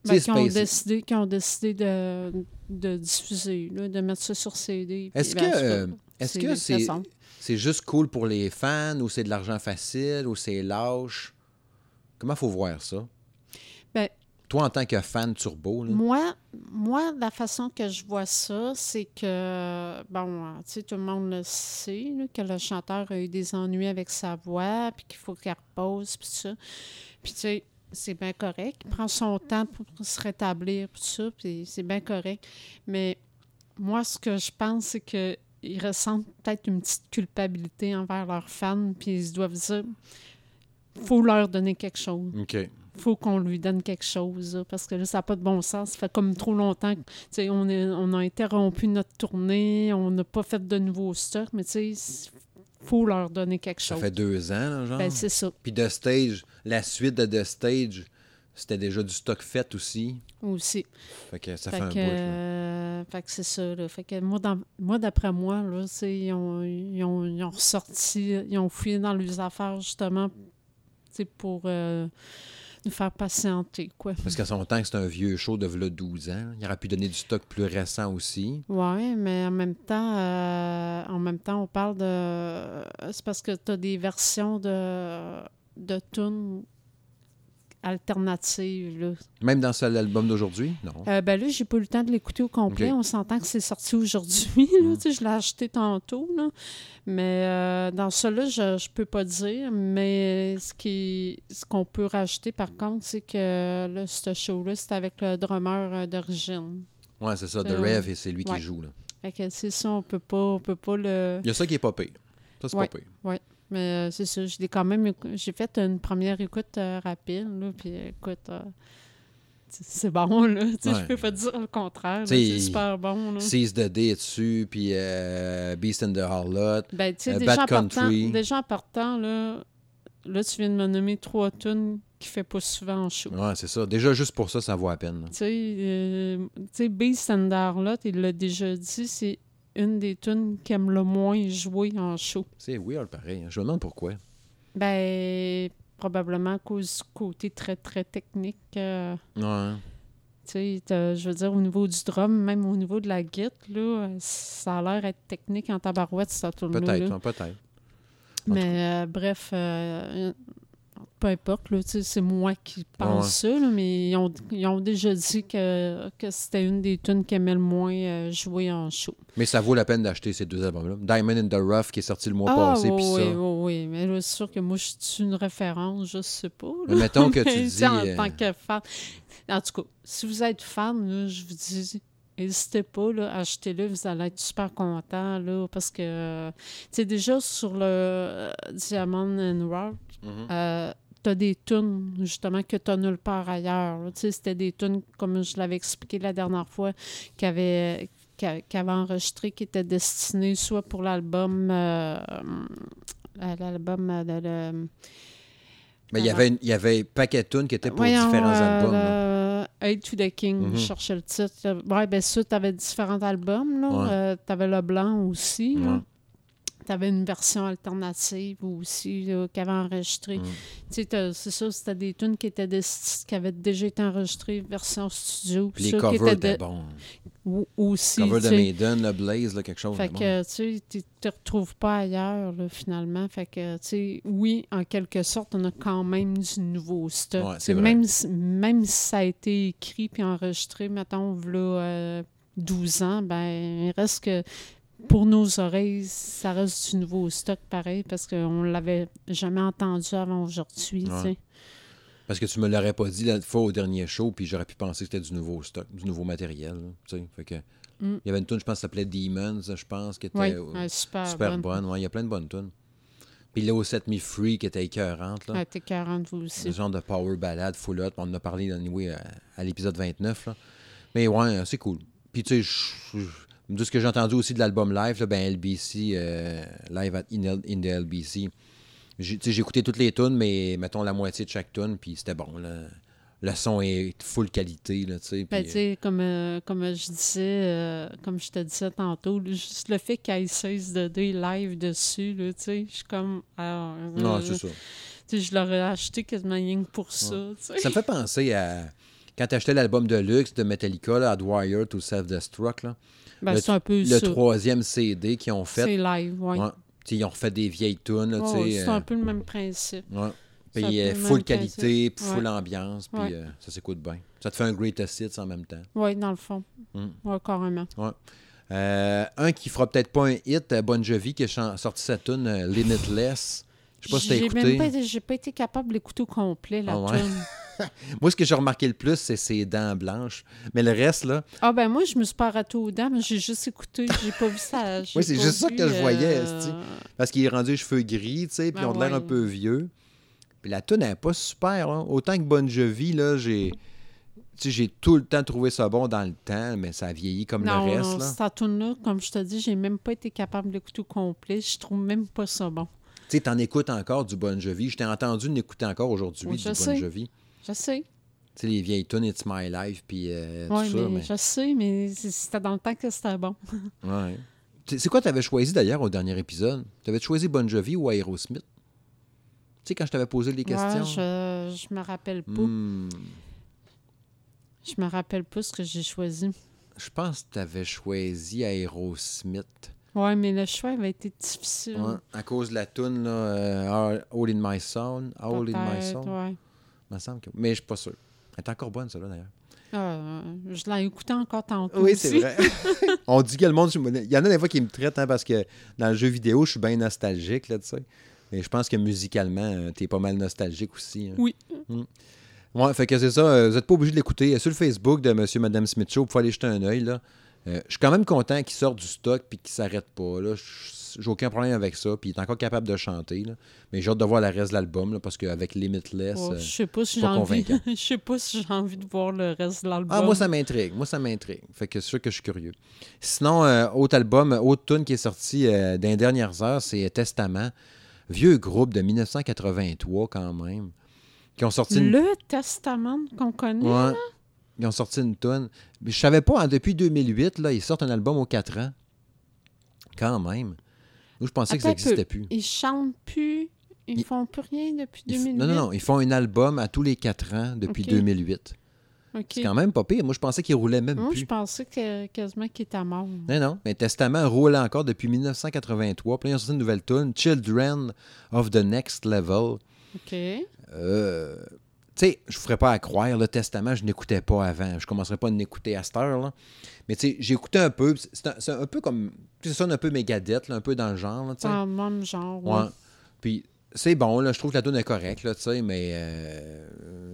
ben, qui, ont décidé, qui ont décidé de, de diffuser, là, de mettre ça sur C D. Est-ce ben, que euh, est-ce que c'est, c'est juste cool pour les fans ou c'est de l'argent facile ou c'est lâche? Comment faut voir ça? Ben, toi, en tant que fan turbo, là. Moi, moi, la façon que je vois ça, c'est que, bon, tu sais, tout le monde le sait, là, que le chanteur a eu des ennuis avec sa voix, puis qu'il faut qu'il repose, puis ça. Puis, tu sais, c'est bien correct. Il prend son temps pour se rétablir, puis ça, puis c'est bien correct. Mais moi, ce que je pense, c'est qu'ils ressentent peut-être une petite culpabilité envers leurs fans, puis ils doivent dire, faut leur donner quelque chose. OK. Faut qu'on lui donne quelque chose, là, parce que là, ça n'a pas de bon sens. Ça fait comme trop longtemps que, tu sais, on, on a interrompu notre tournée, on n'a pas fait de nouveaux stocks, mais tu sais, faut leur donner quelque chose. Ça fait deux ans, là, genre? Ben, c'est ça. Puis The Stage, la suite de The Stage, c'était déjà du stock fait aussi. Aussi. Fait que ça fait, fait un que, bout, euh, fait que c'est ça, là. Fait que moi, dans, moi d'après moi, là, tu sais, ils ont, ils, ont, ils ont ressorti, ils ont fouillé dans leurs affaires, justement, tu sais, pour... Euh, nous faire patienter, quoi. Parce qu'à son temps, c'est un vieux show de v'là douze ans. Il aurait pu donner du stock plus récent aussi. Oui, mais en même temps, euh, en même temps, on parle de... C'est parce que tu as des versions de, de tunes alternatives, là. Même dans l'album d'aujourd'hui? Non. Euh, ben là, j'ai pas eu le temps de l'écouter au complet. Okay. On s'entend que c'est sorti aujourd'hui, là. Mm. Tu sais, je l'ai acheté tantôt, là. Mais euh, dans cela, je, je peux pas dire. Mais ce qui, ce qu'on peut rajouter, par contre, c'est que là, ce show-là, c'est avec le drummer d'origine. Oui, c'est ça, de Rev, et c'est lui ouais. qui joue, là. Fait que c'est ça, on peut pas, on peut pas le... Il y a ça qui est pas pire. Ça, c'est ouais. pas pire. Oui. Mais euh, c'est ça, j'ai quand même j'ai fait une première écoute euh, rapide, là, puis écoute, euh, c'est bon, là, tu sais, ouais. je peux pas dire le contraire, là, c'est super bon, là. Seize the Day dessus, puis euh, Beast and the Harlot, ben, euh, Bad Country. Déjà en partant, là, là, tu viens de me nommer trois tunes qui fait pas souvent en show. Ouais, c'est ça. Déjà, juste pour ça, ça vaut à peine. Tu sais, euh, Beast and the Harlot, il l'a déjà dit, c'est une des tunes qui aime le moins jouer en show. C'est weird, pareil. Je me demande pourquoi. Ben, probablement à cause du côté très, très technique. Euh, ouais. Tu sais, je veux dire, au niveau du drum, même au niveau de la guitare, là, ça a l'air d'être technique en tabarouette, ça tourne. Peut-être, là. peut-être. Mais euh, bref, euh, peu importe, là, tu sais, c'est moi qui pense ouais. ça, là, mais ils ont, ils ont déjà dit que, que c'était une des tunes qui aimait le moins jouer en show. Mais ça vaut la peine d'acheter ces deux albums-là. Diamond in the Rough qui est sorti le mois ah, passé, oui, puis ça. Oui, oui, oui, mais là, c'est sûr que moi, je suis une référence, je sais pas. Là. Mais mettons que tu dis... En euh... tant que fan. En tout cas, si vous êtes fan, là, je vous dis... N'hésitez pas, là, achetez-le, vous allez être super contents, là, parce que, euh, tu sais, déjà, sur le euh, Diamond and Rock, mm-hmm. euh, t'as des tunes, justement, que t'as nulle part ailleurs, tu sais, c'était des tunes, comme je l'avais expliqué la dernière fois, qui avaient, qui avaient enregistré, qui étaient destinées soit pour l'album, euh, euh, l'album de... Le... Mais il y avait, y avait un paquet de tunes qui étaient pour Voyons, différents euh, albums, là. Aid to the King, mm-hmm. je cherchais le titre. Ouais, ben ça, t'avais différents albums, là. Ouais. Euh, t'avais le blanc aussi, ouais. là. T'avais une version alternative aussi, là, qui avait enregistré. Mm. Tu sais, c'est ça, c'était des tunes qui étaient des, qui avaient déjà été enregistrées version studio. Puis les covers étaient bons. Ou, aussi, cover de Maiden, le Blaze, là, quelque chose. Fait que, tu sais, tu te retrouves pas ailleurs, là, finalement. Fait que, tu sais, oui, en quelque sorte, on a quand même du nouveau stock. Ouais, c'est vrai. Même, même si ça a été écrit puis enregistré, mettons, là, euh, douze ans, ben il reste que... Pour nos oreilles, ça reste du nouveau stock, pareil, parce qu'on ne l'avait jamais entendu avant aujourd'hui, ouais. tu sais. Parce que tu me l'aurais pas dit la fois au dernier show, puis j'aurais pu penser que c'était du nouveau stock, du nouveau matériel, tu sais. Fait que, mm. il y avait une tune, je pense, qui s'appelait Demons, je pense, qui était oui, euh, super, super bonne. bonne. Ouais, il y a plein de bonnes tunes. Puis là, au Set Me Free, qui était écœurante, là. Elle était écœurante, vous aussi. Un genre de power ballade, full hot. On en a parlé, anyway, à, à l'épisode vingt-neuf, là. Mais ouais, c'est cool. Puis tu sais, je... De ce que j'ai entendu aussi de l'album live, là, ben L B C, euh, Live at in, L- in the L B C, j'ai, j'ai écouté toutes les tunes, mais mettons la moitié de chaque tune, puis c'était bon. Là. Le son est full qualité. Là, t'sais, ben, pis, t'sais, comme, euh, comme je disais, euh, comme je te disais tantôt, juste le fait qu'il y ait seize de D live dessus, je suis comme... Alors, non, euh, c'est ça. Puis je l'aurais acheté quasiment rien que pour ça. Ouais. Ça me fait penser à quand t'achetais l'album de luxe de Metallica, là, Hardwired to Self-Destruct. Là. Ben, le, c'est un peu le troisième C D qu'ils ont fait. C'est live, oui. Ouais. Ils ont refait des vieilles tunes. Là, ouais, c'est euh... un peu le même principe. Ouais. Puis euh, full qualité, puis full ouais. ambiance, puis ouais. euh, ça s'écoute bien. Ça te fait un greatest hits en même temps. Oui, dans le fond. Mm. Oui, carrément. Ouais. Euh, un qui fera peut-être pas un hit, Bon Jovi, qui a ch- sorti sa tune euh, Limitless. Je sais pas si t'as écouté. Même pas, j'ai pas été capable de l'écouter au complet, la ah, tune. Ouais. Moi, ce que j'ai remarqué le plus, c'est ses dents blanches. Mais le reste, là... Ah ben moi, je me suis pas ratée aux dents, mais j'ai juste écouté, j'ai pas vu ça. Oui, c'est juste ça que je voyais. Euh... Parce qu'il est rendu les cheveux gris, tu sais, puis ben, on a ouais. l'air un peu vieux. Puis la tune n'est pas super. Hein. Autant que Bon Jovi, là, j'ai... Tu sais, j'ai tout le temps trouvé ça bon dans le temps, mais ça a vieilli comme non, le reste. Non, cette tune-là, comme je te dis, j'ai même pas été capable de l'écouter au complet. Je trouve même pas ça bon. Tu sais, t'en écoutes encore du Bon Jovi. Je t'ai entendu l'écouter encore aujourd'hui oui, du Bon sais. Jovi. Je sais. Tu sais, les vieilles tunes, It's My Life, puis euh, ouais, tout ça. Oui, mais je sais, mais c'était dans le temps que c'était bon. Oui. C'est quoi t'avais choisi, d'ailleurs, au dernier épisode? T'avais choisi Bon Jovi ou Aerosmith? Tu sais, quand je t'avais posé les questions... Ouais, je, je me rappelle pas. Hmm. Je me rappelle pas ce que j'ai choisi. Je pense que tu avais choisi Aerosmith. Oui, mais le choix avait été difficile. Ouais, à cause de la toune, là, euh, All in My Soul. All Peut-être, in My Soul. Ouais. Il me semble que... Mais je suis pas sûr. Elle est encore bonne, celle-là, d'ailleurs. Euh, je l'ai écoutée encore tantôt. Oui, aussi. C'est vrai. On dit que le monde. Il y en a des fois qui me traitent hein, parce que dans le jeu vidéo, je suis bien nostalgique, là, tu sais. Mais je pense que musicalement, tu es pas mal nostalgique aussi. Hein. Oui. Hum. Ouais, fait que c'est ça. Vous n'êtes pas obligé de l'écouter. Sur le Facebook de Monsieur Madame Smith Show, vous pouvez aller jeter un œil. Là. Euh, je suis quand même content qu'il sorte du stock et qu'il ne s'arrête pas. Là. J'ai aucun problème avec ça. Puis il est encore capable de chanter. Là. Mais j'ai hâte de voir le reste de l'album là, parce qu'avec Limitless, oh, je ne suis pas convaincant. Je ne sais pas si j'ai envie de voir le reste de l'album. Ah, moi, ça m'intrigue. Moi, ça m'intrigue. Fait que c'est sûr que je suis curieux. Sinon, euh, autre album, autre tune qui est sorti euh, dans les dernières heures, c'est Testament. Vieux groupe de dix-neuf cent quatre-vingt-trois quand même. Qui ont sorti une... Le Testament qu'on connaît. Ouais. Là? Ils ont sorti une tonne. Je savais pas, hein, depuis deux mille huit, là, ils sortent un album aux quatre ans. Quand même. Nous, je pensais Attends que ça n'existait plus. Ils chantent plus. Ils ne font plus rien depuis deux mille huit. F... Non, non, non. Ils font un album à tous les quatre ans depuis okay. deux mille huit. Okay. C'est quand même pas pire. Moi, je pensais qu'ils roulaient même Moi, plus. Moi, je pensais que, quasiment qu'ils étaient morts. Non, non. Mais Testament roulait encore depuis dix-neuf cent quatre-vingt-trois. Puis là, ils ont sorti une nouvelle tonne. Children of the Next Level. OK. Euh, tu sais, je ne vous ferais pas à croire, le Testament, je n'écoutais pas avant. Je ne commencerais pas à l'écouter à cette heure. Là. Mais tu sais, j'ai écouté un peu. C'est un, c'est un peu comme. Ça sonne un peu Megadeth, là, un peu dans le genre. Là, dans le même genre, oui. Ouais. Puis c'est bon, là, je trouve que la tune est correcte, là, tu sais, mais euh,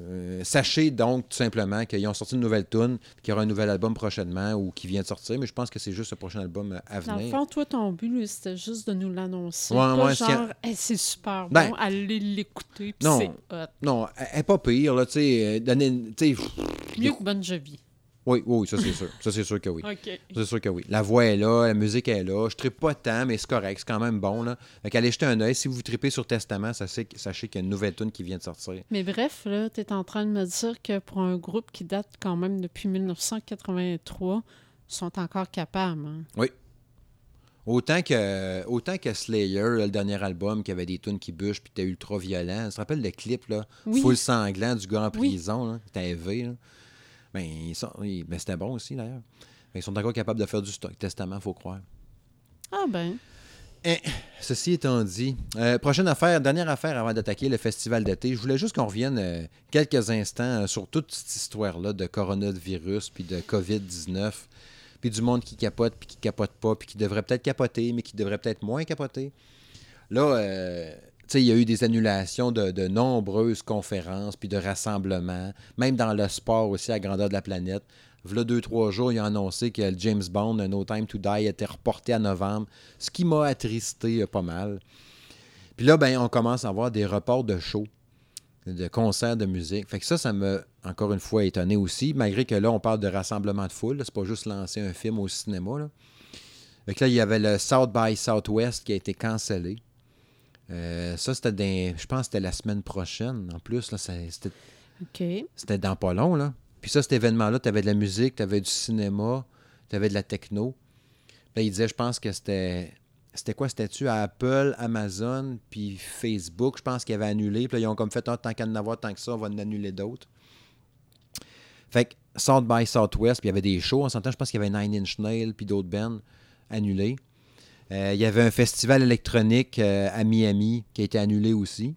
euh, sachez donc tout simplement qu'ils ont sorti une nouvelle tune, qu'il y aura un nouvel album prochainement ou qui vient de sortir, mais je pense que c'est juste le prochain album à venir. Dans le fond, toi, ton but, lui, c'était juste de nous l'annoncer. Ouais, pas ouais, genre, c'est... Hey, c'est super ben, bon, allez l'écouter, puis c'est hot. Non, elle n'est pas pire, là, tu sais, donner une... Mieux que Bon Jovi. Oui, oui, ça c'est sûr. Ça c'est sûr que oui. Okay. Ça, c'est sûr que oui. La voix est là, la musique est là. Je ne trippe pas tant, mais c'est correct. C'est quand même bon. Là. Fait qu'allez jeter un œil. Si vous vous trippez sur Testament, sachez, sachez qu'il y a une nouvelle tune qui vient de sortir. Mais bref, là, tu es en train de me dire que pour un groupe qui date quand même depuis dix-neuf cent quatre-vingt-trois, ils sont encore capables. Hein? Oui. Autant que, autant que Slayer, là, le dernier album, qui avait des tunes qui bûchent puis tu étais ultra violent. Tu te rappelles le clip, là? Oui. Full sanglant du gars en prison. Tu étais élevé, là. Ben, ils sont, ils, ben, c'était bon aussi, d'ailleurs. Ben, ils sont encore capables de faire du stock. Testament, faut croire. Ah ben. Et, ceci étant dit, euh, prochaine affaire, dernière affaire avant d'attaquer le festival d'été. Je voulais juste qu'on revienne euh, quelques instants sur toute cette histoire-là de coronavirus, puis de covid dix-neuf, puis du monde qui capote, puis qui capote pas, puis qui devrait peut-être capoter, mais qui devrait peut-être moins capoter. Là, euh, tu sais, il y a eu des annulations de, de nombreuses conférences puis de rassemblements, même dans le sport aussi à grandeur de la planète. V'là deux, trois jours, ils ont annoncé que le James Bond, No Time to Die, était reporté à novembre, ce qui m'a attristé pas mal. Puis là, ben, on commence à avoir des reports de shows, de concerts de musique. Fait que ça, ça m'a encore une fois étonné aussi, malgré que là, on parle de rassemblement de foule. Là, c'est pas juste lancer un film au cinéma. Là. Fait que là, il y avait le South by Southwest qui a été cancellé. Euh, ça, c'était dans, je pense que c'était la semaine prochaine. En plus, là, ça, c'était, okay. c'était dans pas long. Là. Puis ça, cet événement-là, tu avais de la musique, tu avais du cinéma, tu avais de la techno. Puis là, il disait, je pense que c'était C'était quoi? C'était-tu à Apple, Amazon, puis Facebook, je pense qu'ils avaient annulé. Puis là, ils ont comme fait, tant qu'à en avoir, tant que ça, on va en annuler d'autres. Fait que South by Southwest, puis il y avait des shows. On s'entend, je pense qu'il y avait Nine Inch Nails, puis d'autres bands annulés. Euh, il y avait un festival électronique euh, à Miami qui a été annulé aussi.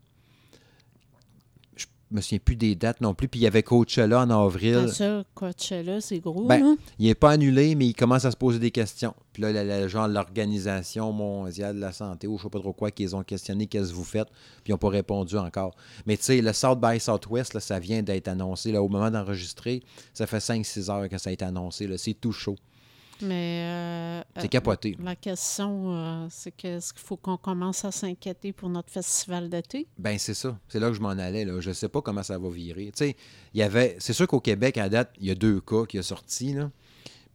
Je me souviens plus des dates non plus. Puis il y avait Coachella en avril. Bien sûr, Coachella, c'est gros. Ben, hein? Il n'est pas annulé, mais il commence à se poser des questions. Puis là, la, la, genre l'Organisation mondiale de la santé, ou je ne sais pas trop quoi, qu'ils ont questionné, qu'est-ce que vous faites, puis ils n'ont pas répondu encore. Mais tu sais, le South by Southwest, là, ça vient d'être annoncé. Là, au moment d'enregistrer, ça fait cinq six heures que ça a été annoncé. Là. C'est tout chaud. Mais euh, c'est capoté. La question, euh, c'est que est-ce qu'il faut qu'on commence à s'inquiéter pour notre festival d'été? Ben c'est ça. C'est là que je m'en allais. Là. Je ne sais pas comment ça va virer. Tu sais, il y avait. C'est sûr qu'au Québec, à date, il y a deux cas qui sont sortis. Là.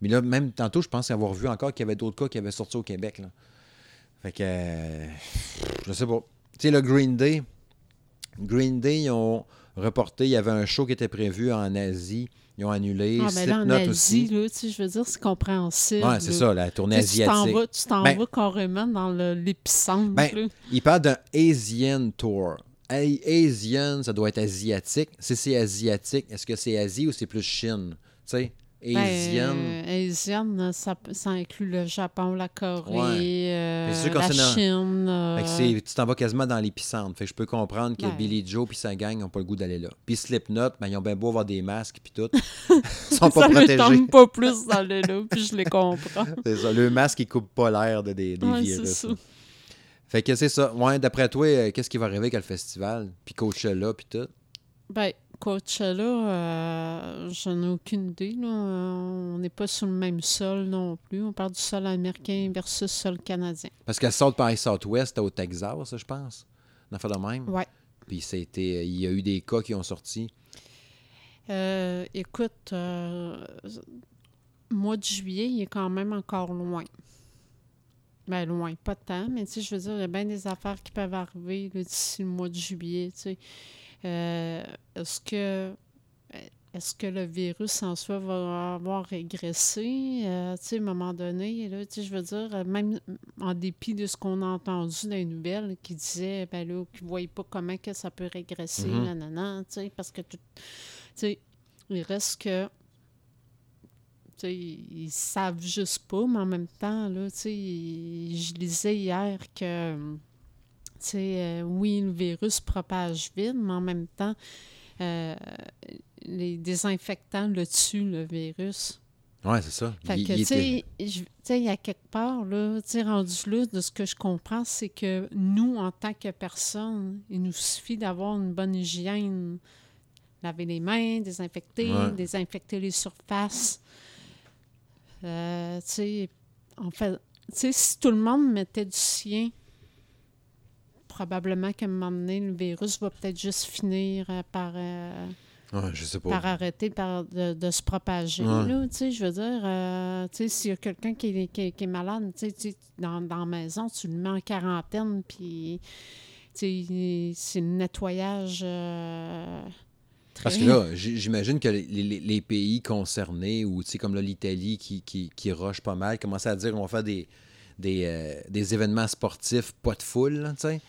Mais là, même tantôt, je pense avoir vu encore qu'il y avait d'autres cas qui avaient sorti au Québec. Là. Fait que euh, je sais pas. Tu sais, le Green Day. Green Day, ils ont reporté. Il y avait un show qui était prévu en Asie. Ils ont annulé. Ah, mais là, en Asie, aussi. Là, tu sais, je veux dire, c'est compréhensible. Oui, c'est là. Ça, la tournée asiatique. Tu t'en vas, tu t'en ben, vas carrément dans le, l'épicentre. Ben, il parle d'un Asian Tour. Asian, ça doit être asiatique. Si c'est asiatique, est-ce que c'est Asie ou c'est plus Chine? Tu sais, Asian. Ben, euh, Asian, ça, ça inclut le Japon, la Corée, ouais. euh, sûr, la Chine. Euh... Fait que c'est, tu t'en vas quasiment dans l'épicentre. Fait que je peux comprendre que ouais. Billy Joe et sa gang n'ont pas le goût d'aller là. Puis Slipknot, ben, ils ont bien beau avoir des masques puis tout. Ils sont pas protégés. Ça ne tente pas plus d'aller là, puis je les comprends. C'est ça. Le masque, il coupe pas l'air de des, des ouais, virus. C'est ça. Hein. Fait que c'est ça. Ouais, d'après toi, euh, qu'est-ce qui va arriver avec le festival? Puis Coachella puis tout? Ben... Coachella, euh, j'en ai aucune idée. Là. On n'est pas sur le même sol non plus. On parle du sol américain versus sol canadien. Parce que South by Southwest, c'était au Texas, je pense. On a fait le même. Oui. Puis c'était, il y a eu des cas qui ont sorti. Euh, écoute, euh, mois de juillet, il est quand même encore loin. Bien, loin, pas tant, mais tu sais, je veux dire, il y a bien des affaires qui peuvent arriver là, d'ici le mois de juillet, tu sais. Euh, est-ce que est-ce que le virus en soi va avoir régressé? Euh, tu sais, à un moment donné, là, tu sais, je veux dire, même en dépit de ce qu'on a entendu dans les nouvelles qui disaient, ben là, qu'ils ne voyaient pas comment que ça peut régresser, mm-hmm. nanana, tu sais, parce que tout, tu sais, il reste que, tu sais, ils savent juste pas, mais en même temps, là, tu sais, je lisais hier que... Euh, oui, le virus propage vite, mais en même temps, euh, les désinfectants le tuent, le virus. Oui, c'est ça. Fait que, tu sais, il y a quelque part, là, tu sais, rendu là, de ce que je comprends, c'est que nous, en tant que personnes, il nous suffit d'avoir une bonne hygiène. Laver les mains, désinfecter, ouais. désinfecter les surfaces. Euh, tu sais, en fait, si tout le monde mettait du sien, probablement qu'à un moment donné, le virus va peut-être juste finir euh, par, euh, ouais, je sais pas. Par arrêter par de, de se propager. Ouais. Là, tu sais, je veux dire, euh, tu sais, s'il y a quelqu'un qui est, qui, qui est malade, tu sais, tu sais, dans, dans la maison, tu le mets en quarantaine, puis tu sais, c'est le nettoyage... Euh, très... Parce que là, j'imagine que les, les, les pays concernés, ou tu sais, comme là, l'Italie qui, qui, qui roche pas mal, commence à dire on va faire des, des, euh, des événements sportifs pas de foule, tu sais.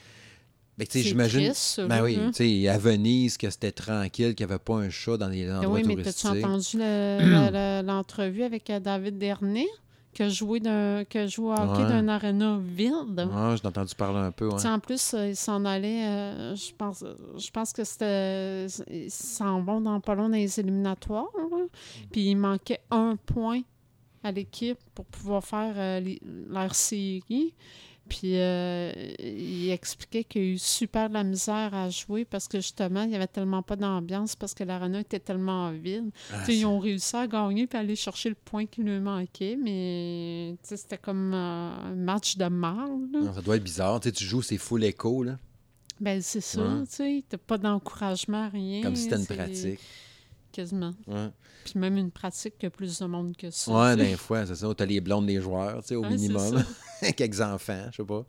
Ben, c'est j'imagine, triste, ben oui, tu sais, à Venise, que c'était tranquille, qu'il n'y avait pas un chat dans les endroits touristiques. Oui, mais t'as-tu entendu le, le, le, l'entrevue avec David Dernier, qui a joué d'un, qui a joué au hockey ouais. d'un aréna vide? Oui, j'ai entendu parler un peu, ouais. En plus, euh, ils s'en allaient, euh, je pense je pense que c'était... Ils s'en vont dans pas long dans les éliminatoires, hein? Puis il manquait un point à l'équipe pour pouvoir faire euh, les, leur série. Puis, euh, il expliquait qu'il y a eu super de la misère à jouer parce que, justement, il n'y avait tellement pas d'ambiance parce que l'aréna était tellement vide. Ah, tu sais, ils ont réussi à gagner puis aller chercher le point qui lui manquait, mais tu sais, c'était comme euh, un match de mal. Non, ça doit être bizarre. Tu sais, tu joues, c'est full écho, là. Ben c'est ça, ouais. Tu sais. T'as pas d'encouragement, rien. Comme si c'était une c'est... pratique. Quasiment. Ouais. Puis même une pratique que plus de monde que ça. Oui, des fois, c'est ça. T'as les blondes des joueurs, tu sais, au ouais, minimum. Quelques enfants, je sais pas.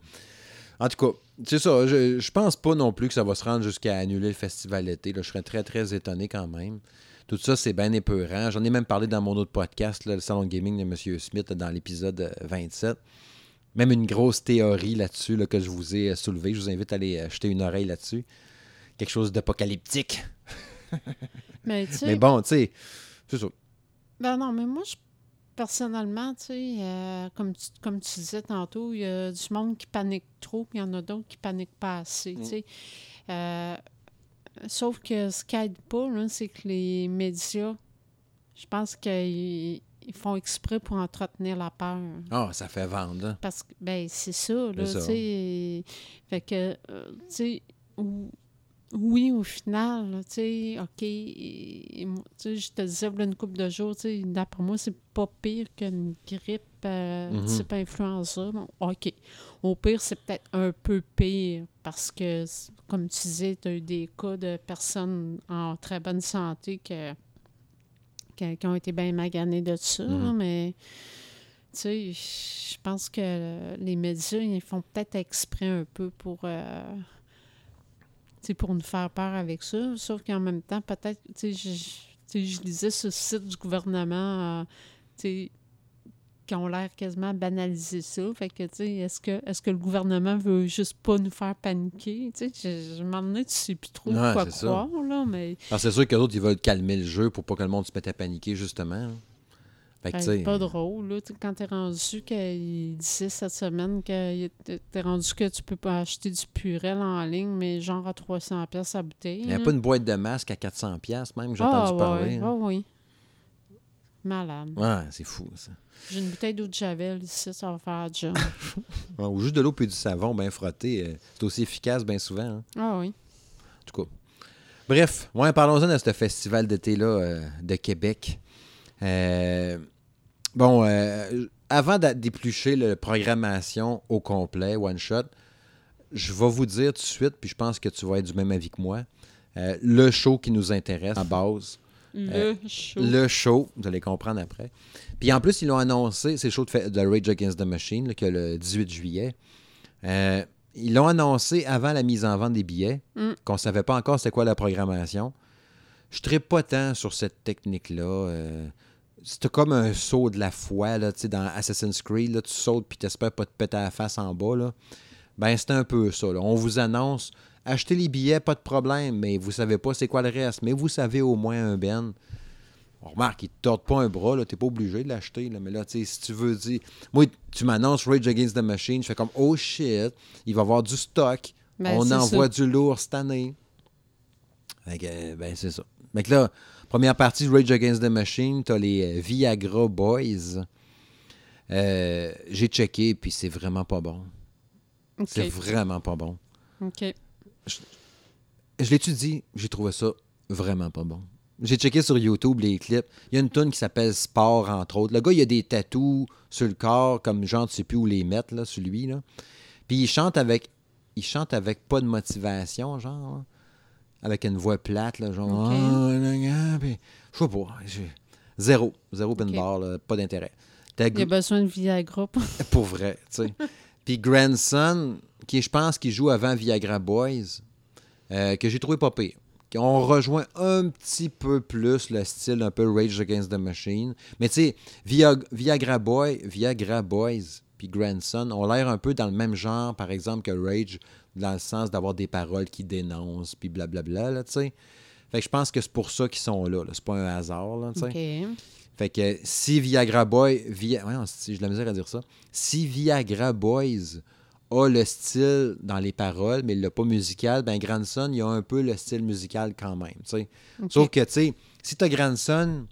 En tout cas, c'est ça. Je, je pense pas non plus que ça va se rendre jusqu'à annuler le festival d'été. Là, je serais très, très étonné quand même. Tout ça, c'est bien épeurant. J'en ai même parlé dans mon autre podcast, là, le Salon de Gaming de Monsieur Smith, là, dans l'épisode vingt-sept. même une grosse théorie là-dessus là, que je vous ai soulevée. Je vous invite à aller jeter une oreille là-dessus. Quelque chose d'apocalyptique. Mais, tu sais, mais bon, tu sais, c'est ça. Ben non, mais moi, je, personnellement, tu sais, euh, comme, tu, comme tu disais tantôt, il y a du monde qui panique trop, puis il y en a d'autres qui paniquent pas assez, mm. tu sais. Euh, sauf que ce qui aide pas, là, c'est que les médias, je pense qu'ils ils font exprès pour entretenir la peur. Ah, oh, ça fait vendre. Hein? Parce que, ben, c'est ça, là, tu sais. Fait que, euh, tu sais, où... Oui, au final, tu sais, OK, et, et, je te disais, là, une couple de jours, tu sais, d'après moi, c'est pas pire qu'une grippe euh, mm-hmm. type influenza. Bon, OK, au pire, c'est peut-être un peu pire parce que, comme tu disais, tu as eu des cas de personnes en très bonne santé que, que, qui ont été bien maganées de ça, mm-hmm. hein, mais... Tu sais, je pense que les médias, ils font peut-être exprès un peu pour... Euh, c'est pour nous faire peur avec ça, sauf qu'en même temps, peut-être, tu sais, je, je lisais sur le site du gouvernement, euh, tu sais, qui ont l'air quasiment banaliser ça, fait que, tu sais, est-ce que, est-ce que le gouvernement veut juste pas nous faire paniquer, tu sais, je, je m'en demandais, tu sais plus trop ouais, quoi croire, ça. Là, mais... Alors, c'est sûr que d'autres, ils veulent calmer le jeu pour pas que le monde se mette à paniquer, justement, fait que, tu sais... C'est pas drôle, là, quand t'es rendu qu'il disait cette semaine que t'es rendu que tu peux pas acheter du Purel en ligne, mais genre à trois cents piastres à bouteille. Il n'y a pas une boîte de masque à quatre cents piastres même, j'ai ah, entendu ouais, parler. Ah oui, oui. Malade. Ouais, c'est fou, ça. J'ai une bouteille d'eau de Javel ici, ça va faire du genre. Ou juste de l'eau puis du savon, bien frotté, c'est aussi efficace bien souvent. Hein. Ah oui. En tout cas. Bref, ouais, parlons-en de ce festival d'été-là euh, de Québec. Euh, bon, euh, avant d'éplucher la programmation au complet, one shot, je vais vous dire tout de suite, puis je pense que tu vas être du même avis que moi, euh, le show qui nous intéresse en base. Le euh, show. Le show, vous allez comprendre après. Puis en plus, ils l'ont annoncé, c'est le show de, de Rage Against the Machine, là, que le dix-huit juillet. Euh, ils l'ont annoncé avant la mise en vente des billets, mm. qu'on ne savait pas encore c'était quoi la programmation. Je ne trippe pas tant sur cette technique-là. Euh, C'était comme un saut de la foi, là, tu sais, dans Assassin's Creed, là, tu sautes puis t'espères pas te péter la face en bas, là. Ben, c'était un peu ça, là. On vous annonce, achetez les billets, pas de problème, mais vous savez pas c'est quoi le reste, mais vous savez au moins un ben. On remarque, ils te tordent pas un bras, là, t'es pas obligé de l'acheter, là, mais là, tu sais, si tu veux dire... Moi, tu m'annonces Rage Against the Machine, je fais comme, oh shit, il va y avoir du stock, ben, on envoie ça. Du lourd cette année. Fait que, ben, c'est ça. Fait que là... Première partie, Rage Against the Machine, t'as les Viagra Boys. Euh, j'ai checké, puis c'est vraiment pas bon. Okay. C'est vraiment pas bon. OK. Je, je l'étudie, j'ai trouvé ça vraiment pas bon. J'ai checké sur YouTube les clips. Il y a une toune qui s'appelle Sport, entre autres. Le gars, il a des tatous sur le corps, comme genre, tu sais plus où les mettre, là, sur lui, là. Puis il chante avec... Il chante avec pas de motivation, genre... Hein. Avec une voix plate, là, genre... Okay. Oh, puis, je sais pas. J'ai... Zéro. Zéro pin okay. bar, là, pas d'intérêt. T'as... Il y a besoin de Viagra. Pour vrai, tu sais. Puis Grandson, qui je pense qu'il joue avant Viagra Boys, euh, que j'ai trouvé pas pire. On rejoint un petit peu plus le style un peu Rage Against the Machine. Mais tu sais, Viag... Viagra Boy, Viagra Boys puis Grandson ont l'air un peu dans le même genre, par exemple, que Rage... dans le sens d'avoir des paroles qui dénoncent, puis blablabla, là, tu sais. Fait que je pense que c'est pour ça qu'ils sont là, là. C'est pas un hasard, là, tu sais. Okay. Fait que si Viagra Boy... Via... Ouais, j'ai de la misère à dire ça. Si Viagra Boys a le style dans les paroles, mais il l'a pas musical, ben Grandson, il a un peu le style musical quand même, tu sais. Okay. Sauf que, tu sais, si t'as Grandson,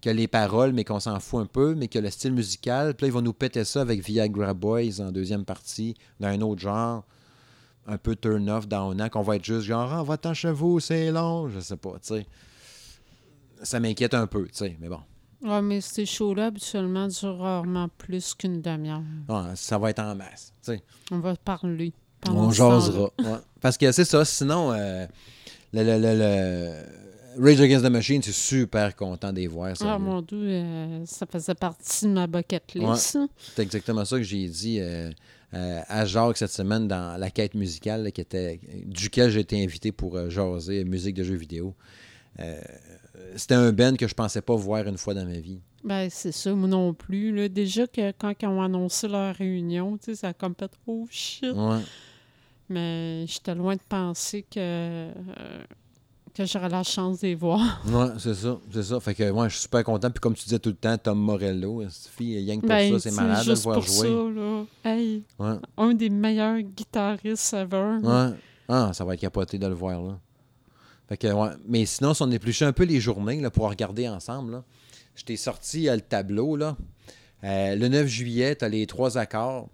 qui a les paroles, mais qu'on s'en fout un peu, mais qui a le style musical, puis là, ils vont nous péter ça avec Viagra Boys en deuxième partie, dans un autre genre... un peu turn-off dans un an, qu'on va être juste genre « Ah, va-t'en chez vous, c'est long! » Je sais pas, tu sais. Ça m'inquiète un peu, tu sais, mais bon. Ouais, mais ces shows-là, habituellement, durent rarement plus qu'une demi-heure. Ah, ça va être en masse, tu sais. On va parler. On jasera. Ouais. Parce que c'est ça, sinon, euh, le, le, le, le Rage Against the Machine, c'est super content de les voir. Ça, ah, mon Dieu, euh, ça faisait partie de ma bucket list. Ouais. C'est exactement ça que j'ai dit... Euh, Euh, à Jacques cette semaine dans la quête musicale là, qui était, duquel j'ai été invité pour euh, jaser musique de jeux vidéo. euh, c'était un band que je pensais pas voir une fois dans ma vie. Ben c'est ça, moi non plus. Là. Déjà que quand ils ont annoncé leur réunion, tu sais, ça a comme fait trop shit. Ouais. Mais j'étais loin de penser que, euh, que j'aurais la chance de les voir. Oui, c'est ça. C'est ça. Fait que moi, ouais, je suis super content. Puis comme tu disais tout le temps, Tom Morello, cette fille, Yang pour ben, ça, c'est malade de le voir jouer. Ça, là. Hey, ouais. Un des meilleurs guitaristes ever. Ouais. Ah, ça va être capoté de le voir là. Fait que ouais. Mais sinon, si on épluchait un peu les journées là, pour regarder ensemble, là. Je t'ai sorti euh, le tableau là. Euh, le neuf juillet, t'as les trois accords.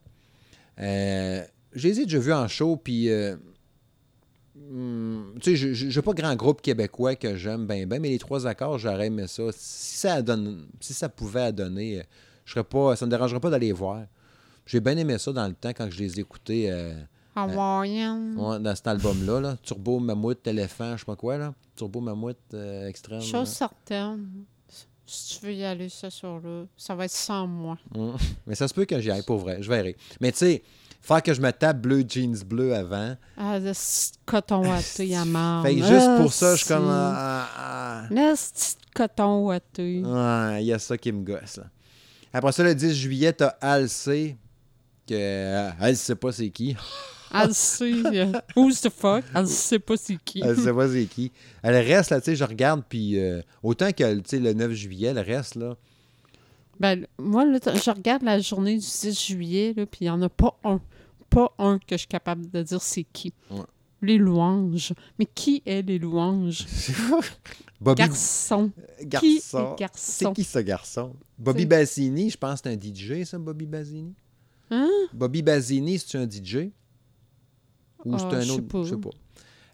Euh, je les ai déjà vus en show, puis euh, hum, tu sais, je, je, j'ai pas grand groupe québécois que j'aime bien, bien, mais les trois accords, j'aurais aimé ça. Si ça donne, si ça pouvait donner, je serais pas, ça me dérangerait pas d'aller voir. J'ai bien aimé ça dans le temps quand je les écoutais. Euh, Hawaiian. Euh, ouais, dans cet album-là, là, Turbo, Mammouth, Éléphant, je sais pas quoi, là. Turbo, Mammouth, euh, Extrême. Chose certaine. Si tu veux y aller ce soir-là, ça va être sans moi. Mmh. Mais ça se peut que j'y aille, pour vrai. Je verrai. Mais tu sais, faire que je me tape bleu, jeans bleu avant. Ah, le coton ouaté à mort. Fait que juste pour ça, je suis comme... Le coton ouaté. Ah, il y a ça qui me gosse, là. Après ça, le dix juillet, t'as Alcé. Que... Elle sait pas c'est qui. Elle sait. Who's the fuck? Elle sait pas c'est qui. Elle sait pas c'est qui. Elle reste là, tu sais, je regarde, puis euh, autant que, tu sais, le neuf juillet, elle reste là. Ben, moi, là, je regarde la journée du six juillet, là, puis il n'y en a pas un. Pas un que je suis capable de dire c'est qui. Ouais. Les louanges. Mais qui est les louanges? Bobby... Garçon. Garçon. Qui est garçon? C'est qui ce garçon? Bobby c'est... Bassini, je pense que c'est un D J, ça, Bobby Bassini. Hein? Bobby Bassini, c'est-tu un D J? Ou ah, c'est un j'sais autre, je sais pas.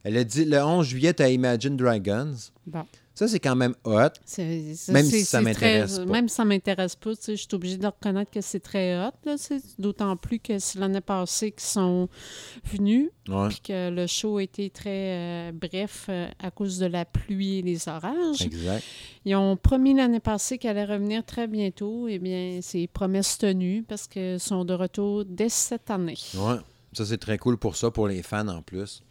Elle a dit, le onze juillet, t'as Imagine Dragons. Bon. Ça, c'est quand même hot. C'est, c'est, même, c'est, si ça c'est très, même si ça m'intéresse pas. Même si ça m'intéresse pas, je suis obligée de reconnaître que c'est très hot. Là, d'autant plus que c'est l'année passée qu'ils sont venus. Puis que le show a été très euh, bref euh, à cause de la pluie et les orages. Exact. Ils ont promis l'année passée qu'ils allaient revenir très bientôt. Eh bien, c'est promesse tenue parce qu'ils sont de retour dès cette année. Oui. Ça, c'est très cool pour ça, pour les fans en plus.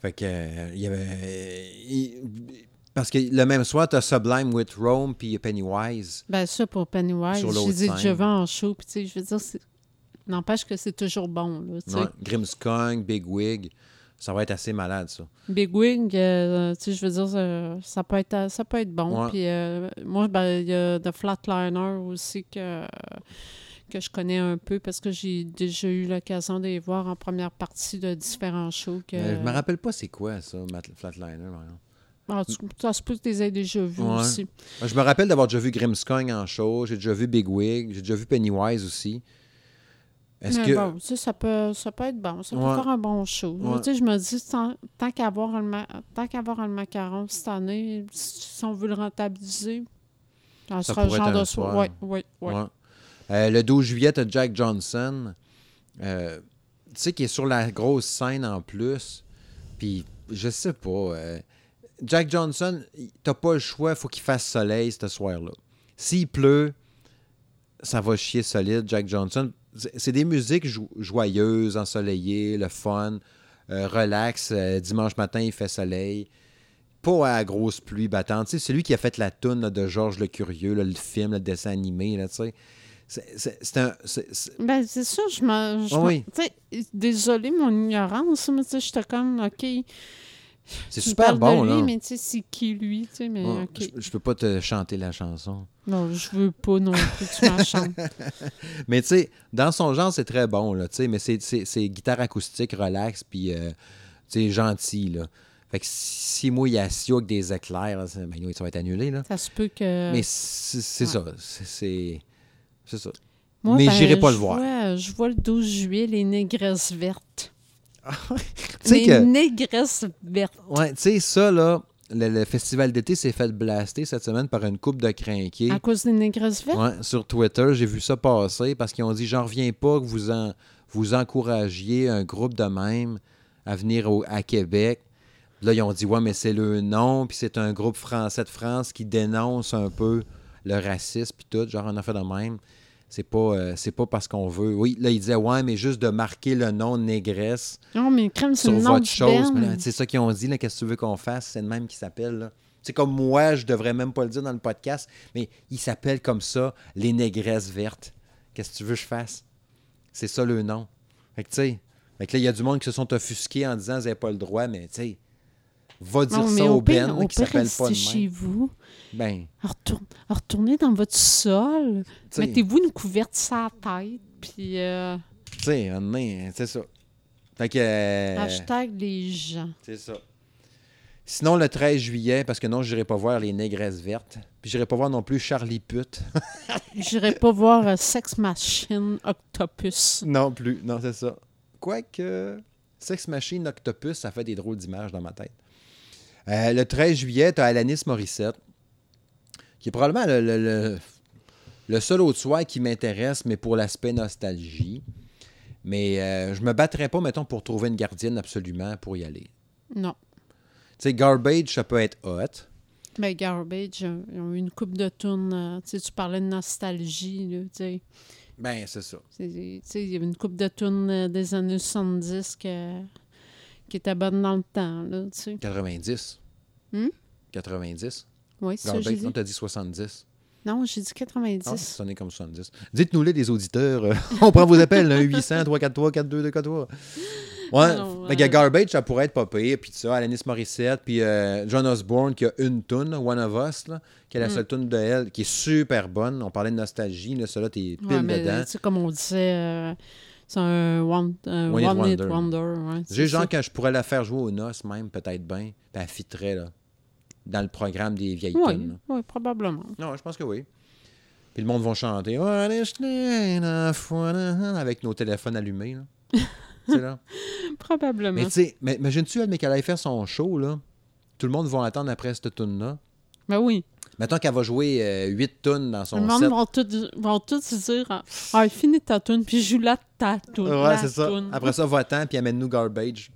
Fait que, euh, il y avait. Euh, il, parce que le même soir, t'as Sublime with Rome puis Pennywise. Ben, ça, pour Pennywise, je les ai déjà vus en show. Puis, tu sais, je veux dire, c'est... n'empêche que c'est toujours bon. Là, ouais, Grimmskong, Bigwig, ça va être assez malade, ça. Bigwig, euh, tu sais, je veux dire, ça, ça, peut être, ça peut être bon. Puis, euh, moi, ben, il y a The Flatliner aussi que. que je connais un peu parce que j'ai déjà eu l'occasion de les voir en première partie de différents shows. Que... Euh, je me rappelle pas c'est quoi ça, Flatliner. Ah, tu, ça se peut que tu les aies déjà vus ouais. aussi. Je me rappelle d'avoir déjà vu Grimmskong en show, j'ai déjà vu Bigwig, j'ai déjà vu Pennywise aussi. Est-ce mais que... bon, tu sais, ça peut, ça peut être bon. Ça peut ouais. faire un bon show. Ouais. Tu sais, je me dis, tant, tant qu'à avoir le ma... tant qu'à avoir le macaron cette année, si on veut le rentabiliser, ça, ça sera le genre de soir. Oui, oui, oui. Ouais. Euh, le douze juillet, t'as Jack Johnson, euh, tu sais, qui est sur la grosse scène en plus. Puis, je sais pas, euh, Jack Johnson, t'as pas le choix, faut qu'il fasse soleil ce soir-là. S'il pleut, ça va chier solide, Jack Johnson. C'est, c'est des musiques jo- joyeuses, ensoleillées, le fun, euh, relax. Euh, dimanche matin, il fait soleil. Pas à la grosse pluie battante. Tu sais, c'est lui qui a fait la toune là, de Georges le Curieux, là, le film, le dessin animé, là, tu sais. C'est, c'est, c'est un... C'est, c'est... Ben, c'est sûr, je me... Je oh oui. me désolé mon ignorance, mais tu sais, j'étais comme, OK... C'est tu super bon, de lui, là. Mais tu sais, c'est qui, lui, tu sais, mais oh, OK. Je, je peux pas te chanter la chanson. Non, je veux pas non plus que tu m'en chantes. Mais tu sais, dans son genre, c'est très bon, là, tu sais, mais c'est, c'est, c'est guitare acoustique, relax, puis, euh, tu sais, gentil, là. Fait que si moi, il y a Sio avec des éclairs, là, ben, oui, ça va être annulé, là. Ça se peut que... Mais c'est, c'est ouais. ça, c'est... c'est... C'est ça. Moi, mais ben, j'irai pas je le voir. Vois, je vois le douze juillet les négresses vertes. Les que... négresses vertes. Ouais, tu sais, ça, là, le, le festival d'été s'est fait blaster cette semaine par une couple de crinqués. À cause des négresses vertes? Ouais, sur Twitter, j'ai vu ça passer parce qu'ils ont dit j'en reviens pas que vous, en, vous encouragiez un groupe de même à venir au, à Québec. Là, ils ont dit ouais, mais c'est le nom, puis c'est un groupe français de France qui dénonce un peu. Le racisme puis tout, genre on a fait de même. C'est pas, euh, c'est pas parce qu'on veut. Oui, là, il disait, ouais, mais juste de marquer le nom négresse non, mais crème, c'est sur le nom votre chose. Ben. Mais là, c'est ça qu'ils ont dit, là, qu'est-ce que tu veux qu'on fasse? C'est le même qui s'appelle, là. C'est comme moi, je devrais même pas le dire dans le podcast, mais ils s'appellent comme ça, les négresses vertes. Qu'est-ce que tu veux que je fasse? C'est ça le nom. Fait que tu sais, fait que là, il y a du monde qui se sont offusqués en disant « Vous n'avez pas le droit », mais tu sais, va dire non, ça aux bennes qui s'appellent pas de même. Chez vous. Ben. Retourne, retournez dans votre sol. T'sais, mettez-vous une couverte sur la tête, puis... Euh... Tu sais, on est, c'est ça. Fait que... Euh... Hashtag les gens. C'est ça. Sinon, le treize juillet, parce que non, j'irai pas voir les négresses vertes. Puis j'irai pas voir non plus Charlie Pute. J'irai pas voir euh, Sex Machine Octopus. Non plus, non, c'est ça. Quoique, Sex Machine Octopus, ça fait des drôles d'images dans ma tête. Euh, le treize juillet, t'as Alanis Morissette, qui est probablement le, le, le, le seul autre soir qui m'intéresse, mais pour l'aspect nostalgie. Mais euh, je me battrais pas, mettons, pour trouver une gardienne absolument pour y aller. Non. Tu sais, Garbage, ça peut être hot. Mais Garbage, ils ont eu une coupe de tunes. Tu sais, tu parlais de nostalgie, là, tu sais. Ben, c'est ça. Tu sais, il y avait une coupe de tunes des années soixante-dix que, qui était bonne dans le temps, là, tu sais. quatre-vingt-dix. Hum? quatre-vingt-dix. Oui, c'est Garbage, ça, j'ai dit. Non, t'as dit soixante-dix. Non, j'ai dit quatre-vingt-dix. Ah, ça sonne comme soixante-dix. Dites-nous-les, des auditeurs. On prend vos appels, hein, huit cents, trois cent quarante-trois, quarante-deux, deux cent quarante-trois. Ouais, non, fait que euh... Garbage, ça pourrait être pas pire, puis ça, Alanis Morissette, puis euh, John Osborne qui a une toune, One of Us, là, qui est la mm. seule toune de elle, qui est super bonne. On parlait de nostalgie, là, celle-là, t'es pile ouais, mais, dedans. C'est comme on disait, euh, c'est un One, euh, one, one Hit Wonder. wonder ouais, J'ai genre quand je pourrais la faire jouer aux noces, même, peut-être bien, puis elle fitterait, là, dans le programme des vieilles ouais, tunes. Oui, probablement. Non, je pense que oui. Puis le monde va chanter avec nos téléphones allumés, là. C'est là. Probablement. Mais tu sais, mais imagines-tu, elle, mais qu'elle aille faire son show, là. Tout le monde va attendre après cette tune-là. Ben oui. Mettons qu'elle va jouer euh, huit tunes dans son set. Le monde set. Vont, tout, vont tout se dire ah, ah finis ta tune, puis joue la ta tune. Ouais, la c'est toune. Ça. Après ça, va-t'en, puis amène-nous Garbage.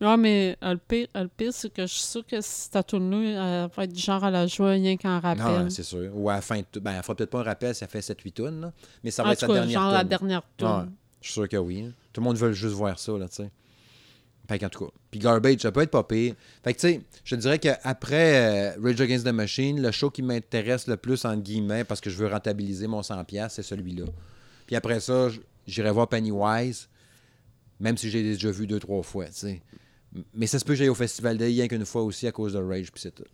Ouais, mais euh, le, pire, euh, le pire, c'est que je suis sûr que si ta tune-là, elle va être du genre à la jouer rien qu'en rappel. Non, c'est sûr. Ou à la fin de tout. Ben, elle fera peut-être pas un rappel si elle fait sept huit tunes, là. Mais ça va en être sa dernière tune. Genre la dernière tune. Ouais. Je suis sûr que oui. Hein. Tout le monde veut juste voir ça, là, tu sais. Fait qu'en tout cas. Puis Garbage, ça peut être pas pire. Fait que, tu sais, je te dirais qu'après euh, Rage Against the Machine, le show qui m'intéresse le plus, entre guillemets, parce que je veux rentabiliser mon cent dollars, c'est celui-là. Puis après ça, j'irai voir Pennywise, même si j'ai déjà vu deux, trois fois, tu sais. Mais ça se peut que j'aille au Festival de rien qu'une fois aussi à cause de Rage, puis c'est tout.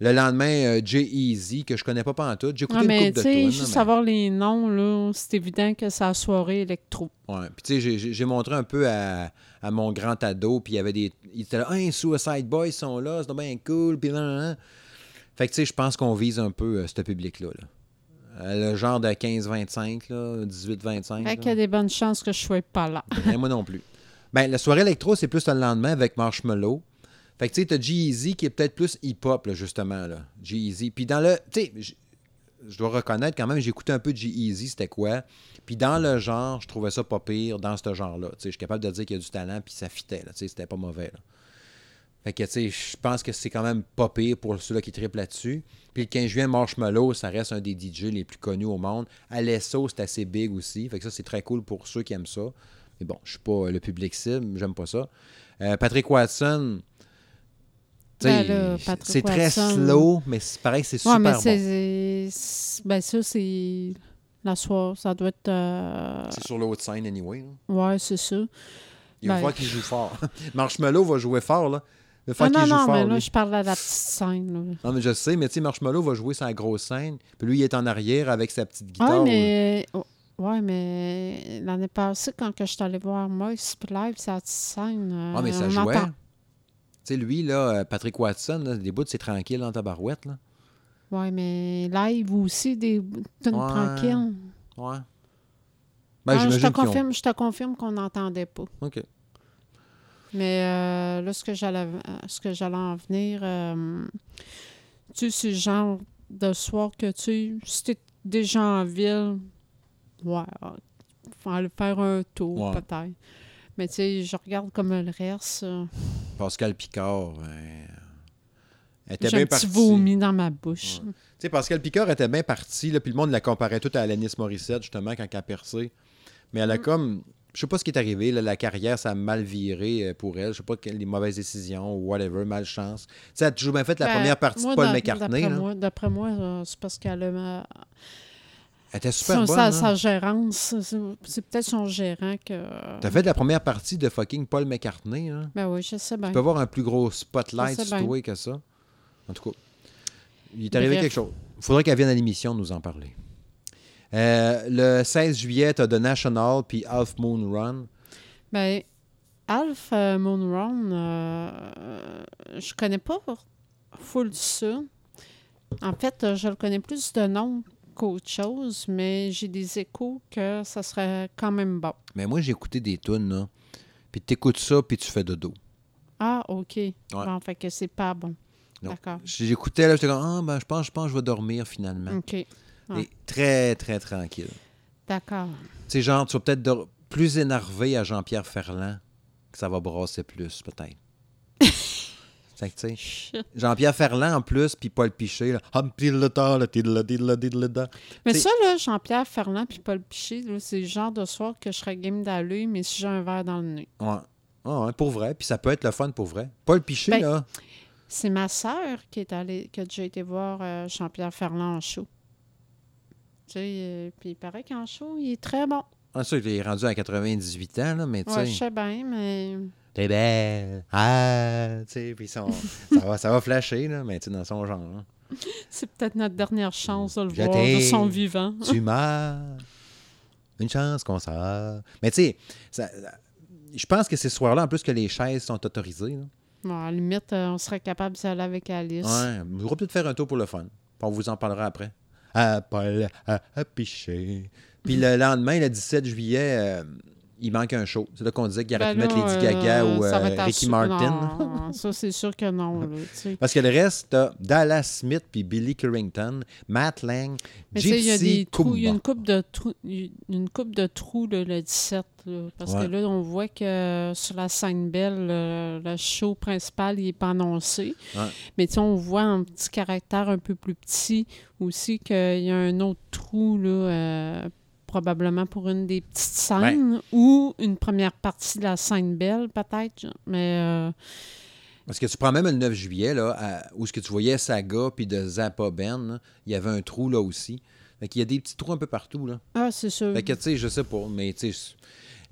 Le lendemain, euh, J-Eazy, que je connais pas pantoute. J'ai écouté ouais, une couple de tunes. Mais tu sais, juste savoir les noms, là, c'est évident que c'est la soirée électro. Oui, puis tu sais, j'ai, j'ai montré un peu à, à mon grand ado, puis il y avait des... Il était là, « Hein, Suicide Boys sont là, c'est bien cool, puis là, fait que tu sais, je pense qu'on vise un peu euh, ce public-là, là. Euh, le genre de quinze vingt-cinq, là, dix-huit vingt-cinq. Fait qu'il y a des bonnes chances que je sois pas là. Ben, moi non plus. Ben, la soirée électro, c'est plus le lendemain avec Marshmello. Fait que, tu sais, t'as G-Eazy qui est peut-être plus hip-hop, là, justement, là. G-Eazy. Puis dans le... Tu sais, je dois reconnaître quand même, j'ai écouté un peu de G-Eazy, c'était quoi. Puis dans le genre, je trouvais ça pas pire dans ce genre-là. Tu sais, je suis capable de dire qu'il y a du talent, puis ça fitait, là. Tu sais, c'était pas mauvais, là. Fait que, tu sais, je pense que c'est quand même pas pire pour ceux-là qui trippent là-dessus. Puis le quinze juin, Marshmello, ça reste un des D J les plus connus au monde. Alesso, c'est assez big aussi. Fait que ça, c'est très cool pour ceux qui aiment ça. Mais bon, je suis pas le public cible, j'aime pas ça. Euh, Patrick Watson... Ben là, c'est Watson. Très slow, mais c'est pareil, c'est ouais, super mais c'est, bon. C'est, ben ça, c'est la soirée. Ça doit être... Euh... C'est sur l'autre scène, anyway. Là. Ouais, c'est ça. Il va ben... voir qu'il joue fort. Marshmello va jouer fort, là. Il va ah, non, qu'il joue non, fort, mais là, lui. Je parle de la petite scène. Là. Non, mais je sais, mais tu sais, Marshmello va jouer sa grosse scène, puis lui, il est en arrière avec sa petite guitare. Ouais, mais... Ou... Ouais, mais l'année passée, quand je suis allé voir Moïse live, sa petite scène... Ah, mais euh, ça jouait... Entend... T'sais, lui, là, Patrick Watson, là, des bouts, c'est tranquille dans ta barouette, là. Ouais, mais live aussi, des bouts ouais. tranquilles. Ouais. Ben, non, je, te confirme, ont... je te confirme qu'on n'entendait pas. OK. Mais euh, là, ce que j'allais ce que j'allais en venir, euh, tu sais, c'est le genre de soir que tu si t'es déjà en ville, ouais, faut aller faire un tour, ouais. peut-être. Mais tu sais, je regarde comme le reste. Pascal Picard, euh, était j'ai bien un parti. J'ai un petit vomi dans ma bouche. Ouais. Tu sais, Pascal Picard était bien parti, là, puis le monde la comparait tout à Alanis Morissette, justement, quand elle a percé. Mais elle a mm. comme je sais pas ce qui est arrivé. Là, la carrière, ça a mal viré pour elle. Je sais pas les mauvaises décisions ou whatever, malchance. Tu sais, elle a toujours bien fait la ben, première partie moi, de Paul McCartney. D'après moi, d'après moi, c'est parce qu'elle a... Ma... Elle était super son, bonne. Sa, hein? sa gérance. C'est, c'est peut-être son gérant que... T'as fait la première partie de fucking Paul McCartney. Hein? Ben oui, je sais bien. Tu peux avoir un plus gros spotlight situé que ça. En tout cas, il est arrivé Bref. quelque chose. Il faudrait qu'elle vienne à l'émission nous en parler. Euh, le seize juillet, tu as The National puis Half Moon Run. Ben, Half Moon Run, euh, je connais pas full ça. En fait, je le connais plus de nom qu'autre chose, mais j'ai des échos que ça serait quand même bon. Mais moi, j'ai écouté des tunes, là. Puis tu écoutes ça, puis tu fais dodo. Ah, OK. Ouais. Bon, fait que c'est pas bon. Non. D'accord. J'écoutais, là, j'étais comme, ah, ben, je pense, je pense que je vais dormir finalement. OK. Ah. Et très, très tranquille. D'accord. Tu sais, genre, tu vas peut-être de... plus énervé à Jean-Pierre Ferland que ça va brasser plus, peut-être. C'est que, tu sais, Jean-Pierre Ferland en plus, puis Paul Piché, là. Mais t'sais... ça, là, Jean-Pierre Ferland puis Paul Piché, là, c'est le genre de soir que je serais game d'aller, mais si j'ai un verre dans le nez. Ouais. Ah, ouais, pour vrai. Puis ça peut être le fun pour vrai. Paul Piché, ben, là. C'est ma sœur qui est allée, qui a déjà été voir euh, Jean-Pierre Ferland en show. Tu sais, euh, puis il paraît qu'en show, il est très bon. Ah, ça, il est rendu à quatre-vingt-dix-huit ans, là, mais tu sais... Ouais, je sais bien, mais... T'es belle! Ah! Tu sais, puis son... ça, va, ça va flasher, là, mais tu sais, dans son genre. Hein. C'est peut-être notre dernière chance de le je voir de son vivant. Tu m'as... Une chance qu'on sort. Mais tu sais, ça... je pense que ces soirs-là, en plus que les chaises sont autorisées, là. Bon, à la limite, on serait capable d'y aller avec Alice. Ouais, on va peut-être faire un tour pour le fun. On vous en parlera après. À Paul, à, à Piché. Puis le lendemain, le dix-sept juillet, euh, il manque un show. C'est là qu'on disait qu'il aurait ben pu mettre Lady Gaga euh, ou euh, Ricky su- Martin. Non, ça, c'est sûr que non. Là, parce que le reste, t'as Dallas Smith puis Billy Currington, Matt Lang, mais Gypsy Kumba. Il y a une coupe de trous, une coupe de trous là, le dix-sept. Là, parce ouais. que là, on voit que sur la scène belle, le, le show principal, il n'est pas annoncé. Ouais. Mais tu sais, on voit un petit caractère un peu plus petit aussi qu'il y a un autre trou là. Euh, probablement pour une des petites scènes ben, ou une première partie de la scène belle, peut-être, mais... Euh... Parce que tu prends même le neuf juillet, là, à, où ce que tu voyais Saga puis de Zappa Ben, là, il y avait un trou, là, aussi. Fait qu'il y a des petits trous un peu partout, là. Ah, c'est sûr. Fait que, tu sais, je sais pas, mais, tu sais,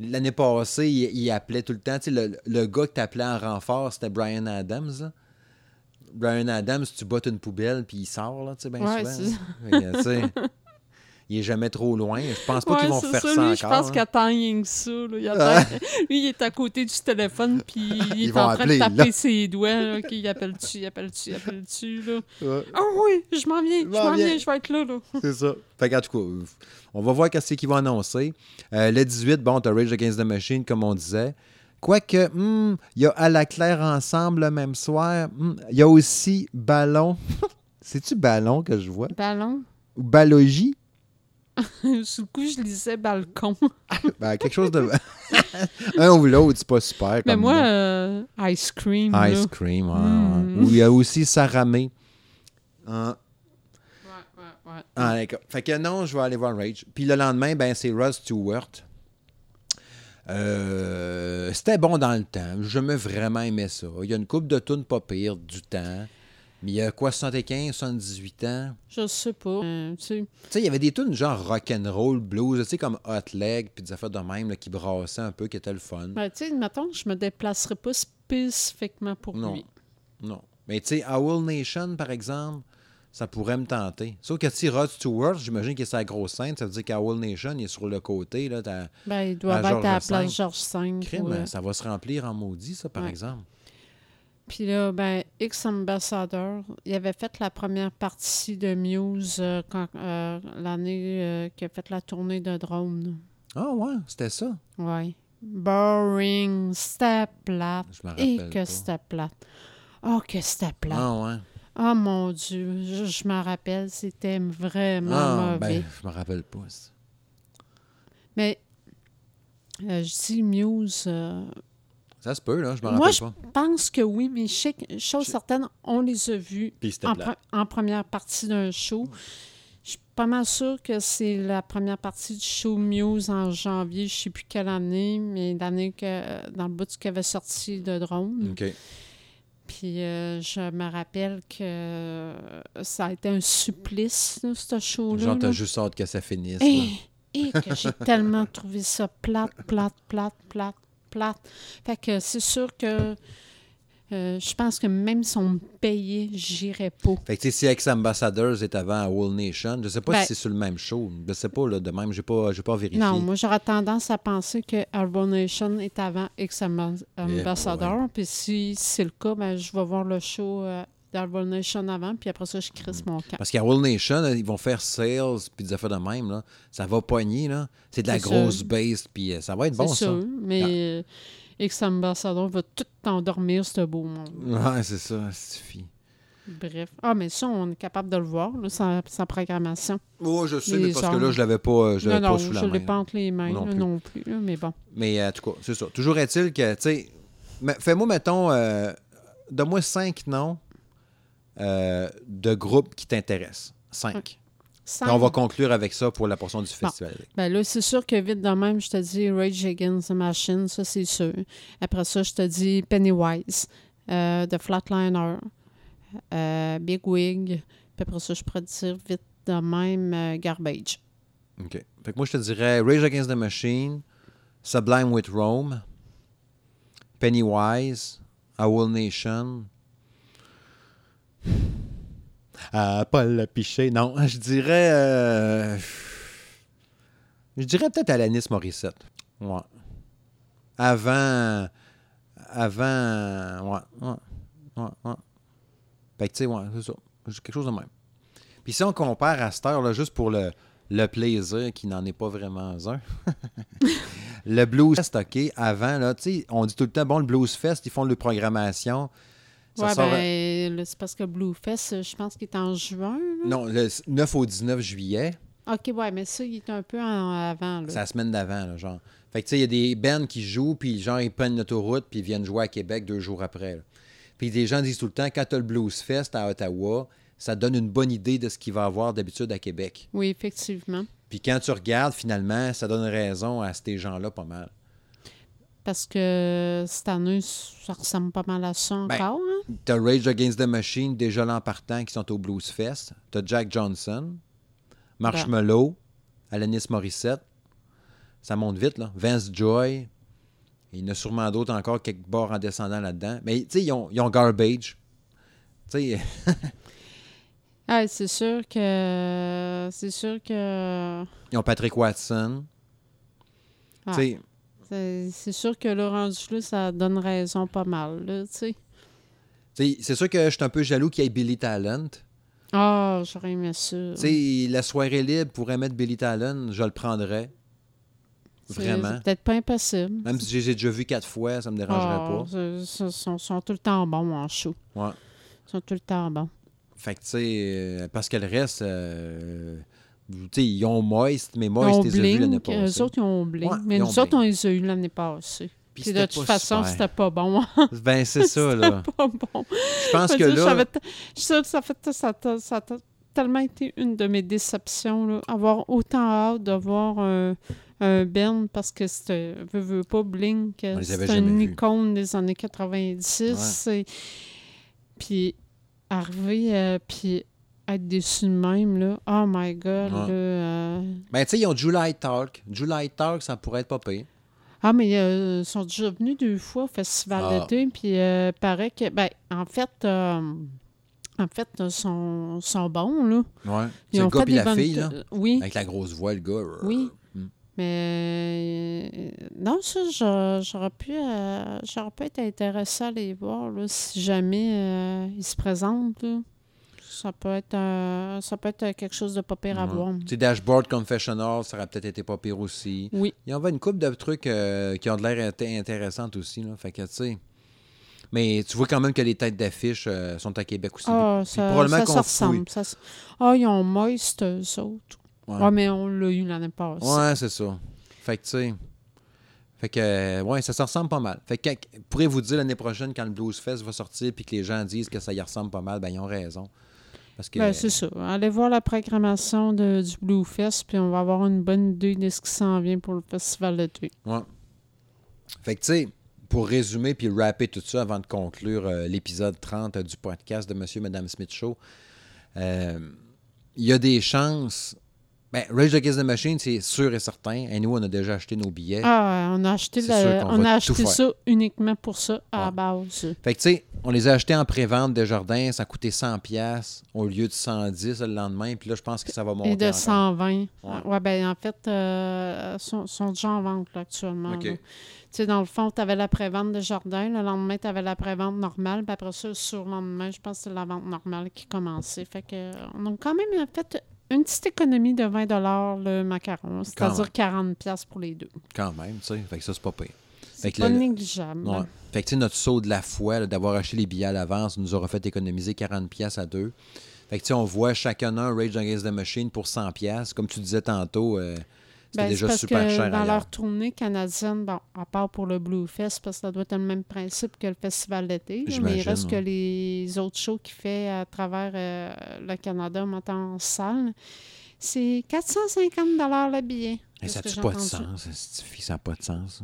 l'année passée, il, il appelait tout le temps, tu sais, le, le gars que t'appelais en renfort, c'était Bryan Adams, là. Bryan Adams, tu bottes une poubelle, puis il sort, là, tu sais, bien ouais, souvent. Tu sais... Il est jamais trop loin. Je pense pas ouais, qu'ils vont refaire ça, ça lui, encore. Je pense hein. qu'à timing ça. Là, il a... lui, il est à côté du téléphone puis il est en train appeler, de taper là. ses doigts. Là, qu'il appelle-tu, appelle-tu, appelle-tu. Ah ouais. Oh, oui, je m'en viens, je m'en viens, je vais être là. là. C'est ça. Fait qu'en tout cas, on va voir qu'est-ce qu'ils vont annoncer. Euh, le dix-huit, bon, t'as Rage Against the Machine, comme on disait. Quoique, il hmm, y a À la Claire ensemble le même soir. Il hmm, y a aussi Ballon. C'est-tu Ballon que je vois? Ballon? Ou Ballogie? Sous le coup, je lisais balcon. Ben, quelque chose de. Un ou l'autre, c'est pas super. Comme mais moi, euh, Ice Cream. Ice là. Cream, ouais. Mm. Ou il y a aussi Sarah May. Ah. Ouais, ouais, ouais. Ah, d'accord. Fait que non, je vais aller voir Rage. Puis le lendemain, ben, c'est Ross Stewart. Euh, c'était bon dans le temps. Je me vraiment aimais ça. Il y a une couple de tunes pas pire du temps. Mais il y a quoi, soixante-quinze, soixante-dix-huit ans? Je sais pas. Euh, tu sais, il y avait des tunes genre rock'n'roll, blues, tu sais, comme Hot Leg, puis des affaires de même là, qui brassaient un peu, qui étaient le fun. Ben, tu sais, mettons, je me déplacerais pas spécifiquement pour non. lui. Non. Mais tu sais, Owl Nation, par exemple, ça pourrait me tenter. Sauf que si Rod Stewart, j'imagine qu'il est sur la grosse scène, ça veut dire qu'Owl Nation, il est sur le côté. Là, ben, il doit être à la place George V. Crime, ouais. Ça va se remplir en maudit, ça, par ouais. exemple. Puis là, ben, X-Ambassador, il avait fait la première partie de Muse euh, quand, euh, l'année euh, qu'il a fait la tournée de drone. Ah oh, ouais, c'était ça? Oui. Boring, c'était plate. Je m'en rappelle Et que pas. c'était plate. Oh, que c'était plate. Ah ouais. Oh mon Dieu, je, je m'en rappelle, c'était vraiment ah, mauvais. Ben, je m'en rappelle pas. Ça. Mais, euh, je dis Muse... Euh, Ça se peut, là, je m'en Moi, rappelle pas. Moi, je pense que oui, mais je sais que, chose je... certaine, on les a vus en, pre- en première partie d'un show. Je suis pas mal sûre que c'est la première partie du show Muse en janvier, je ne sais plus quelle année, mais l'année que dans le bout qui avait sorti de Drone. OK. Puis euh, je me rappelle que ça a été un supplice, là, ce show-là. Genre, t'as là. juste hâte que ça finisse. Et, et que j'ai tellement trouvé ça plate, plate, plate, plate, plate. Fait que c'est sûr que euh, je pense que même si on me payait, j'irais pas. Fait que si Ex Ambassadors est avant à All Nation, je sais pas ben, si c'est sur le même show. Je sais pas, là, de même, j'ai pas, j'ai pas vérifié. Non, moi, j'aurais tendance à penser que All Nation est avant Ex Ambassadors. Puis si c'est le cas, ben, je vais voir le show euh, d'All Nation avant, puis après ça, je crisse mmh. mon camp. Parce qu'à All Nation, là, ils vont faire sales, puis des affaires de même, là. Ça va pogner, là. C'est de la c'est grosse sûr. base, puis euh, ça va être c'est bon, sûr, ça. mais... Ah. Euh, Ex Ambassador va tout t'endormir, ce beau monde. Ouais, c'est ça, ça suffit. Bref. Ah, mais ça, on est capable de le voir, là, sa, sa programmation. Oui, je sais, les mais parce hommes. que là, je l'avais pas, je l'avais non, pas non, sous la main. Non, je l'ai pas entre les mains, non plus, là, non plus là, mais bon. Mais en tout cas, c'est ça. Toujours est-il que, tu sais, fais-moi, mettons, euh, donne-moi cinq noms euh, de groupes qui t'intéressent. Cinq. Okay. Puis on va conclure avec ça pour la portion du festival. Bon. Ben là, c'est sûr que vite de même, je te dis Rage Against the Machine, ça c'est sûr. Après ça, je te dis Pennywise, euh, The Flatliner, euh, Big Wig. Puis après ça, je pourrais te dire vite de même euh, Garbage. OK. Fait que moi, je te dirais Rage Against the Machine, Sublime with Rome, Pennywise, Owl Nation... Euh, Paul Piché, non, je dirais. Euh, je dirais peut-être Alanis Morissette. Ouais. Avant. Avant. Ouais. Ouais. Ouais. ouais. Fait que, tu sais, ouais, c'est ça. Quelque chose de même. Puis si on compare à cette heure-là, juste pour le, le plaisir, qui n'en est pas vraiment un, le Blues Fest, OK, avant, là, tu sais, on dit tout le temps, bon, le Blues Fest, ils font de la programmation. Ça ouais, sort... ben, c'est parce que Bluefest, je pense qu'il est en juin. Là. Non, le neuf au dix-neuf juillet. OK, ouais, mais ça, il est un peu en avant. Là. C'est la semaine d'avant, là, genre. Fait que, tu sais, il y a des bands qui jouent, puis genre, ils prennent l'autoroute, puis ils viennent jouer à Québec deux jours après. Là. Puis des gens disent tout le temps, quand t'as le Bluesfest à Ottawa, ça donne une bonne idée de ce qu'il va y avoir d'habitude à Québec. Oui, effectivement. Puis quand tu regardes, finalement, ça donne raison à ces gens-là pas mal. Parce que cette année, ça ressemble pas mal à ça encore. Ben, hein? T'as Rage Against the Machine, déjà l'an partant, qui sont au Blues Fest. T'as Jack Johnson, Marshmello, ben. Alanis Morissette. Ça monte vite, là. Vance Joy. Il y en a sûrement d'autres encore, quelques bords en descendant là-dedans. Mais, tu sais, ils ont, ils ont Garbage. Tu sais... ah, c'est sûr que... C'est sûr que... Ils ont Patrick Watson. Ah. Tu sais... C'est, c'est sûr que le rendu là, ça donne raison pas mal, là, tu sais. C'est sûr que je suis un peu jaloux qu'il y ait Billy Talent. Ah, oh, j'aurais aimé ça. Tu sais, la soirée libre pourrait mettre Billy Talent, je le prendrais. Vraiment. C'est, c'est peut-être pas impossible. Même si j'ai déjà vu quatre fois, ça me dérangerait oh, pas. Ils sont, sont tout le temps bons en show. Ouais. Ils sont tout le temps bons. Fait que, tu sais, parce qu'elle reste... Euh... T'sais, ils ont Moist, mais Moist, ils ont eu l'année passée. Eux autres, ils ont Blink. Ouais, mais nous autres, blink. on les a eu l'année passée. Puis Puis de toute façon, super. c'était pas bon. Ben, c'est ça, là. C'était pas bon. Je pense que dire, là... T... Je sais, ça, fait... ça, a... ça a tellement été une de mes déceptions, là. Avoir autant hâte de voir un, un Ben, parce que c'était... Veux, veux pas, Blink, c'était une icône des années quatre-vingt-dix. Ouais. Et... Puis, arriver... Euh, puis... être déçu de même, là. Oh my God, ouais. là... Euh... Ben, tu sais, ils ont July Talk. July Talk, ça pourrait être pas pire. Ah, mais ils euh, sont déjà venus deux fois au Festival ah. d'été, puis euh, paraît que... Ben, en fait, euh, en fait, ils sont, sont bons, là. Ouais. Ils c'est ont le gars puis la bonnes... fille, là. Oui. Avec la grosse voix, le gars. Oui. Hum. Mais... Non, ça, j'aurais, j'aurais pu... Euh, j'aurais pu être intéressé à les voir, là, si jamais euh, ils se présentent, là. Ça peut être euh, ça peut être quelque chose de pas pire ouais. à voir. Tu sais, Dashboard Confessional, ça aurait peut-être été pas pire aussi. Oui. Il y en a une couple de trucs euh, qui ont de l'air int- intéressantes aussi. Là. Fait que, tu sais... Mais tu vois quand même que les têtes d'affiche euh, sont à Québec aussi. Ah, puis, ça, probablement ça, ça ressemble. Ah, ça... oh, ils ont Moist, eux autres. Ouais. Ah, mais on l'a eu l'année passée. Ouais, c'est ça. Fait que, tu sais... Fait que, euh, ouais, ça se ressemble pas mal. Fait que, pourrez-vous dire l'année prochaine, quand le Blues Fest va sortir puis que les gens disent que ça y ressemble pas mal, ben ils ont raison. Parce que... ben, c'est ça. Allez voir la programmation de, du Blue Fest, puis on va avoir une bonne idée de ce qui s'en vient pour le festival d'été. Ouais. Fait que, tu sais, pour résumer puis rapper tout ça avant de conclure euh, l'épisode trente du podcast de Monsieur et Madame Smith Show, il euh, y a des chances... Ben, Rage Against the Machine, c'est sûr et certain. Et nous, on a déjà acheté nos billets. Ah ouais, on a acheté, la... on a acheté ça uniquement pour ça, à ouais. la base. Fait que, tu sais, on les a achetés en pré-vente Desjardins. Ça coûtait cent dollars au lieu de cent dix le lendemain. Puis là, je pense que ça va monter. Et de cent vingt. Ouais. ouais, ben en fait, ils euh, sont, sont déjà en vente là, actuellement. Okay. Tu sais, dans le fond, tu avais la pré-vente Desjardins. Le lendemain, tu avais la pré-vente normale. Puis après ça, sur le lendemain, je pense que c'est la vente normale qui commençait. Fait que, on a quand même en fait... une petite économie de vingt dollars le macaron, c'est-à-dire quarante dollars pour les deux. Quand même, tu sais. Fait que ça, c'est pas pire. C'est pas négligeable. Ouais. Fait que, tu sais, notre saut de la foi, là, d'avoir acheté les billets à l'avance, nous aura fait économiser quarante dollars à deux. Fait que, tu sais, on voit chacun un Rage Against the Machine pour cent dollars. Comme tu disais tantôt, euh, c'était ben, déjà super que cher ailleurs. Dans leur tournée canadienne, bon, à part pour le Blue Fest, parce que ça doit être le même principe que le festival d'été, là, mais il reste ouais. que les autres shows qu'il fait à travers euh, le Canada, maintenant en salle, c'est quatre cent cinquante dollars le billet. Et ça n'a pas de sens, ça n'a pas de sens.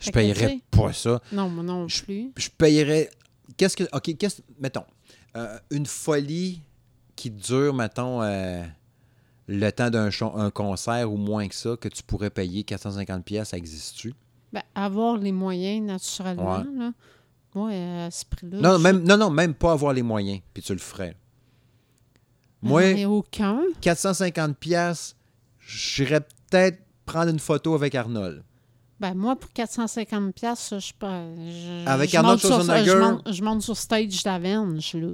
Je payerais pas ça. Non, moi non plus. Je, je payerais... Qu'est-ce que... OK, qu'est-ce... Mettons, euh, une folie qui dure, mettons... Euh, le temps d'un show, un concert ou moins que ça, que tu pourrais payer quatre cent cinquante dollars, ça existe-tu? Ben, avoir les moyens, naturellement. Ouais. Là. Moi, à ce prix-là... Non, je... même, non, non, même pas avoir les moyens, puis tu le ferais. Moi, mais aucun. quatre cent cinquante dollars, j'irais peut-être prendre une photo avec Arnold. Ben moi, pour quatre cent cinquante dollars, je peux... Je, avec je Arnold Schwarzenegger... Je monte, je monte sur stage d'Avenge, là.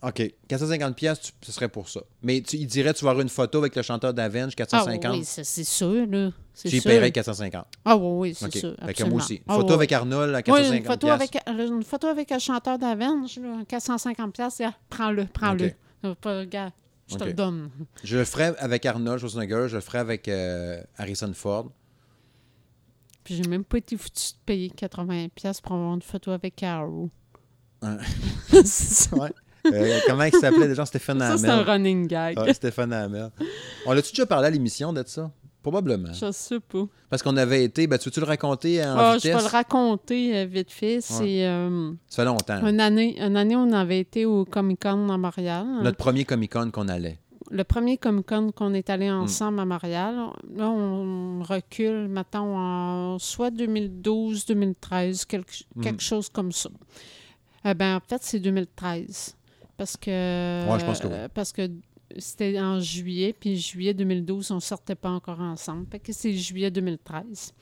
OK. quatre cent cinquante dollars, ce serait pour ça. Mais tu, il dirait tu vas avoir une photo avec le chanteur d'Avenge, quatre cent cinquante dollars. Ah oui, c'est, c'est sûr, là. C'est j'y sûr. Paierais quatre cent cinquante dollars. Ah oui, oui, c'est okay. sûr, absolument. Fait que moi aussi. Une photo ah, oui. avec Arnold à quatre cent cinquante dollars. Oui, une photo, avec, une photo avec le chanteur d'Avenge, là, quatre cent cinquante dollars, prends-le, prends-le. Okay. Regarde, je okay. te le donne. Je le ferais avec Arnold Schwarzenegger, je le ferais avec euh, Harrison Ford. Puis j'ai même pas été foutu de payer quatre-vingts dollars pour avoir une photo avec Caro. Hein? c'est ça, ouais. Euh, comment il s'appelait déjà? Stéphane Hamel. Ça, c'est un running gag. Ouais, Stéphane Hamel. On l'a-tu déjà parlé à l'émission de ça? Probablement. Je sais pas. Parce qu'on avait été... Ben, tu veux-tu le raconter en ah, vitesse? Je vais le raconter vite fait. C'est, ouais. euh, ça fait longtemps. Une année, une année, on avait été au Comic-Con à Montréal. Notre premier Comic-Con qu'on allait. Le premier Comic-Con qu'on est allé ensemble mm. à Montréal. Là, on recule, mettons, en soit deux mille douze, deux mille treize, quelque, quelque mm. chose comme ça. Euh, ben, en fait, c'est deux mille treize. Parce que, ouais, je pense que oui. parce que c'était en juillet, puis juillet deux mille douze, on ne sortait pas encore ensemble. Fait que c'est juillet deux mille treize.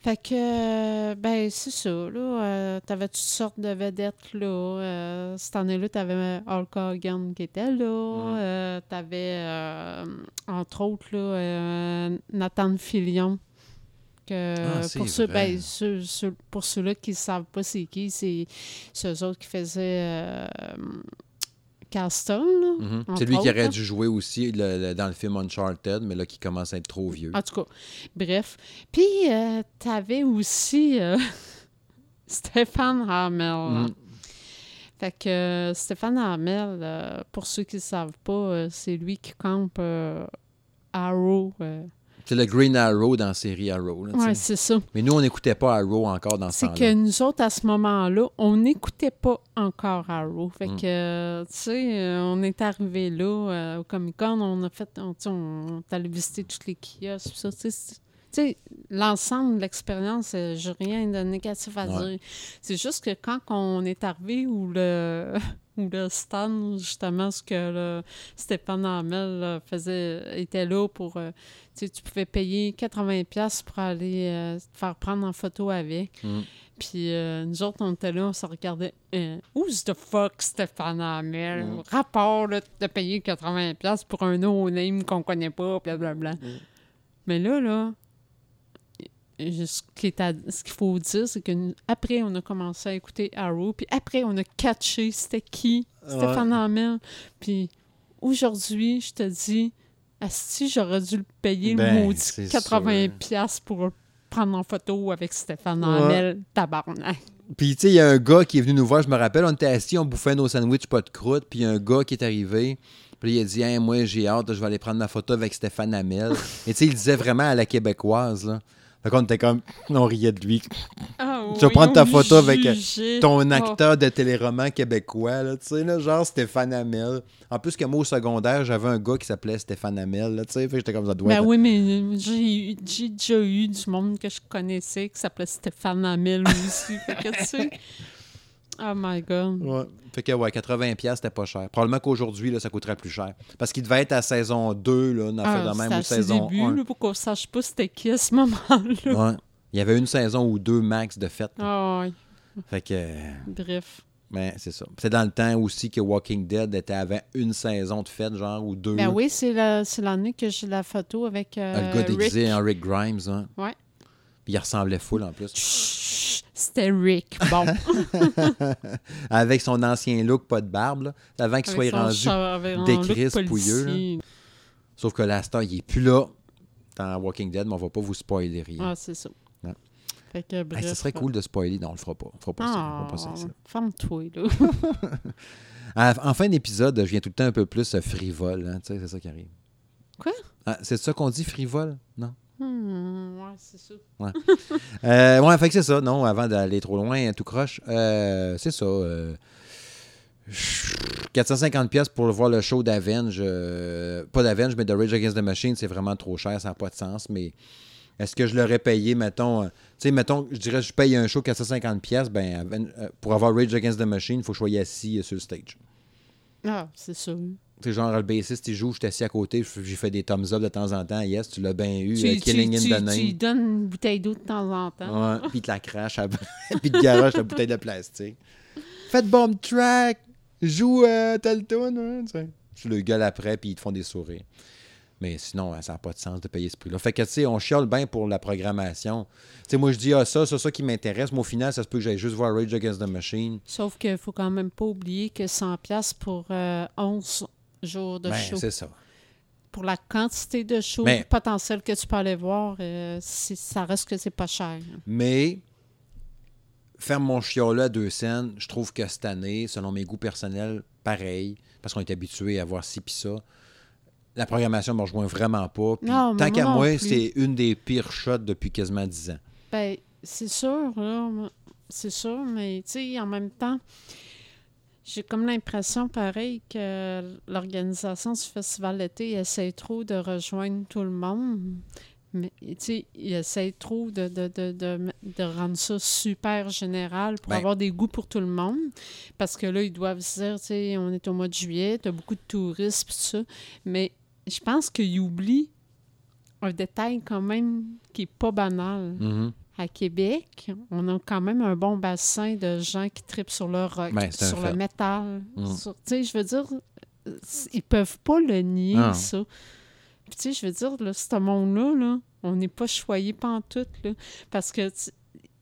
Fait que, ben c'est ça, là. Euh, t'avais toutes sortes de vedettes, là. Euh, cette année-là, t'avais Hulk Hogan qui était là. Mm. Euh, t'avais, euh, entre autres, là, euh, Nathan Fillion. Que ah, pour, ceux, ben, ceux, ceux, pour ceux-là qui ne savent pas c'est qui, c'est, c'est eux autres qui faisaient... Euh, Castle, là, mm-hmm. C'est lui autres, qui aurait là. Dû jouer aussi le, le, dans le film Uncharted, mais là, qui commence à être trop vieux. En tout cas, bref. Puis, euh, t'avais aussi euh, Stéphane Hamel. Mm. Fait que euh, Stéphane Hamel, euh, pour ceux qui ne savent pas, euh, c'est lui qui campe euh, Arrow. Euh. C'est le Green Arrow dans la série Arrow. Oui, c'est ça. Mais nous, on n'écoutait pas Arrow encore dans ce c'est temps-là. C'est que nous autres, à ce moment-là, on n'écoutait pas encore Arrow. Fait mm. que, tu sais, on est arrivé là euh, au Comic-Con, on a fait, on, on est allé visiter tous les kiosques, tout ça, tu sais. Tu sais, l'ensemble de l'expérience, j'ai rien de négatif à ouais. dire. C'est juste que quand on est arrivé où le, où le stand, justement, ce que le Stéphane Hamel là, faisait, était là pour... Euh, tu sais, tu pouvais payer quatre-vingts dollars pour aller euh, te faire prendre en photo avec. Mm. Puis euh, nous autres, on était là, on se regardait. Euh, Who's the fuck, Stéphane Hamel? Mm. Rapport là, de payer quatre-vingts dollars pour un no-name qu'on connaît pas, blablabla. Mm. Mais là, là... Ce, qui est à, ce qu'il faut dire, c'est qu'après, on a commencé à écouter Arrow, puis après, on a catché c'était qui, Stéphane ouais. Hamel. Puis aujourd'hui, je te dis, asti, j'aurais dû le payer ben, le maudit quatre-vingts dollars pour prendre en photo avec Stéphane ouais. Hamel, tabarnak. Puis, tu sais, il y a un gars qui est venu nous voir, je me rappelle, on était assis, on bouffait nos sandwichs pas de croûte, puis il y a un gars qui est arrivé, puis il a dit hey, « moi, j'ai hâte, je vais aller prendre ma photo avec Stéphane Hamel. » Et tu sais, il disait vraiment à la québécoise, là. Fait qu'on était comme, on riait de lui. Ah, tu vas oui, prendre ta photo jugé. Avec ton acteur oh. de téléroman québécois, là, tu sais, là, genre Stéphane Hamel. En plus que moi, au secondaire, j'avais un gars qui s'appelait Stéphane Hamel, là, tu sais, fait que j'étais comme ça doit être... Ben oui, mais j'ai, j'ai déjà eu du monde que je connaissais qui s'appelait Stéphane Hamel aussi, fait que tu sais... Oh my God. Ouais. Fait que, ouais, quatre-vingts dollars, c'était pas cher. Probablement qu'aujourd'hui, là, ça coûterait plus cher. Parce qu'il devait être à saison deux, là, on a ah, fait de même, ou saison début, un. Là, pour qu'on sache pas c'était qui à ce moment-là. Ouais. Il y avait une saison ou deux max de fête. Ah ouais. Fait que... Bref. Mais c'est ça. C'est dans le temps aussi que Walking Dead était avant une saison de fête, genre, ou deux. Ben oui, c'est, la, c'est l'année que j'ai la photo avec euh, le gars déguisé en Rick Grimes, hein. Ouais. Puis il ressemblait full, en plus. Chut! C'était Rick, bon. Avec son ancien look, pas de barbe, là, avant qu'il avec soit rendu décris pouilleux. Sauf que la star, il est plus là dans Walking Dead, mais on va pas vous spoiler rien. Ah, c'est ça. Ouais. Fait que bref, hey, ça serait cool de spoiler, non, on le fera pas. On fera pas ah, ça. ça. Ferme-toi, là. En fin d'épisode, je viens tout le temps un peu plus frivole, hein, tu sais, c'est ça qui arrive. Quoi? Ah, c'est ça qu'on dit, frivole, non? Hum, ouais, c'est ça. Ouais. Euh, ouais, fait que c'est ça. Non, avant d'aller trop loin, tout croche. Euh, c'est ça. Euh, quatre cent cinquante dollars pour voir le show d'Avenge. Euh, pas d'Avenge, mais de Rage Against the Machine, c'est vraiment trop cher, ça n'a pas de sens. Mais est-ce que je l'aurais payé, mettons, euh, tu sais, mettons, je dirais, je paye un show quatre cent cinquante dollars, ben, euh, pour avoir Rage Against the Machine, il faut que je sois assis euh, sur le stage. Ah, c'est sûr. C'est genre, le bassiste, il joue, je suis assis à côté, j'ai fait des thumbs up de temps en temps. Yes, tu l'as bien eu, tu, uh, Killing tu, in tu, the Name. Tu lui donnes une bouteille d'eau de temps en temps. Ouais, puis il te la crache, à... puis il te garoche la bouteille de plastique. Faites bomb track, joue euh, tel tune. Hein, tu sais. Tu le gueules après, puis ils te font des sourires. Mais sinon, ça n'a pas de sens de payer ce prix-là. Fait que, tu sais, on chiale bien pour la programmation. Tu sais, moi, je dis, ah, ça, ça, ça qui m'intéresse. Mais au final, ça se peut que j'aille juste voir Rage Against the Machine. Sauf qu'il ne faut quand même pas oublier que cent dollars pour euh, onze jours de ben, show. C'est ça. Pour la quantité de shows potentiels que tu peux aller voir, euh, c'est, ça reste que c'est pas cher. Mais faire mon chiot-là à deux scènes, je trouve que cette année, selon mes goûts personnels, pareil, parce qu'on est habitué à voir ci pis ça, la programmation ne me rejoint vraiment pas. Non, tant qu'à moi, moi c'est une des pires shots depuis quasiment dix ans. Ben, c'est sûr, là. C'est sûr, mais tu sais, en même temps, j'ai comme l'impression, pareil, que l'organisation du festival d'été essaie trop de rejoindre tout le monde. Mais, tu sais, ils essaient trop de, de, de, de, de rendre ça super général pour ben, avoir des goûts pour tout le monde. Parce que là, ils doivent se dire, tu sais, on est au mois de juillet, t'as beaucoup de touristes, pis tout ça. Mais je pense qu'ils oublient un détail quand même qui est pas banal. Mm-hmm. À Québec, on a quand même un bon bassin de gens qui trippent sur le rock, ben, sur le métal. Mm. Tu sais, je veux dire, ils peuvent pas le nier, ah. ça. Puis, tu sais, je veux dire, là, ce monde-là, là, on n'est pas choyé pantoute, là, parce que, tu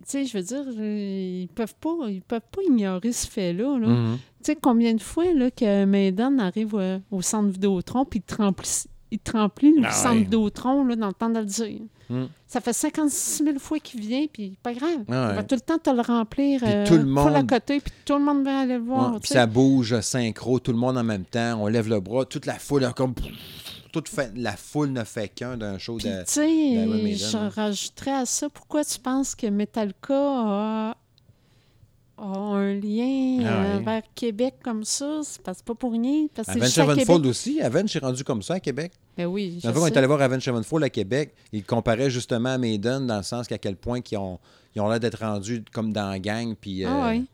sais, je veux dire, ils peuvent pas, ils peuvent pas ignorer ce fait-là, là. Mm-hmm. Tu sais, combien de fois, là, que Maiden arrive euh, au centre Vidéotron, puis il te remplit, il te remplit le ah, centre oui. Vidéotron, là, dans le temps de le dire. Mm. Ça fait cinquante-six mille fois qu'il vient, puis pas grave. Ah, ouais. Il va tout le temps te le remplir euh, tout le monde... pour à côté, puis tout le monde va aller le voir. Puis ça bouge, synchro, tout le monde en même temps, on lève le bras, toute la foule, là, comme... Toute fa- la foule ne fait qu'un d'un show Puis, de. Tu sais, je hein. rajouterais à ça, pourquoi tu penses que Metallica a, a un lien ah, euh, oui. vers Québec comme ça? C'est parce que pas pour rien. Parce Avenged Sevenfold aussi. Avenged est rendu comme ça à Québec. Ben oui. La fois qu'on est allé voir Avenged Sevenfold à Québec, ils comparaient justement à Maiden dans le sens qu'à quel point qu'ils ont, ils ont l'air d'être rendus comme dans la gang. Puis, euh, ah oui.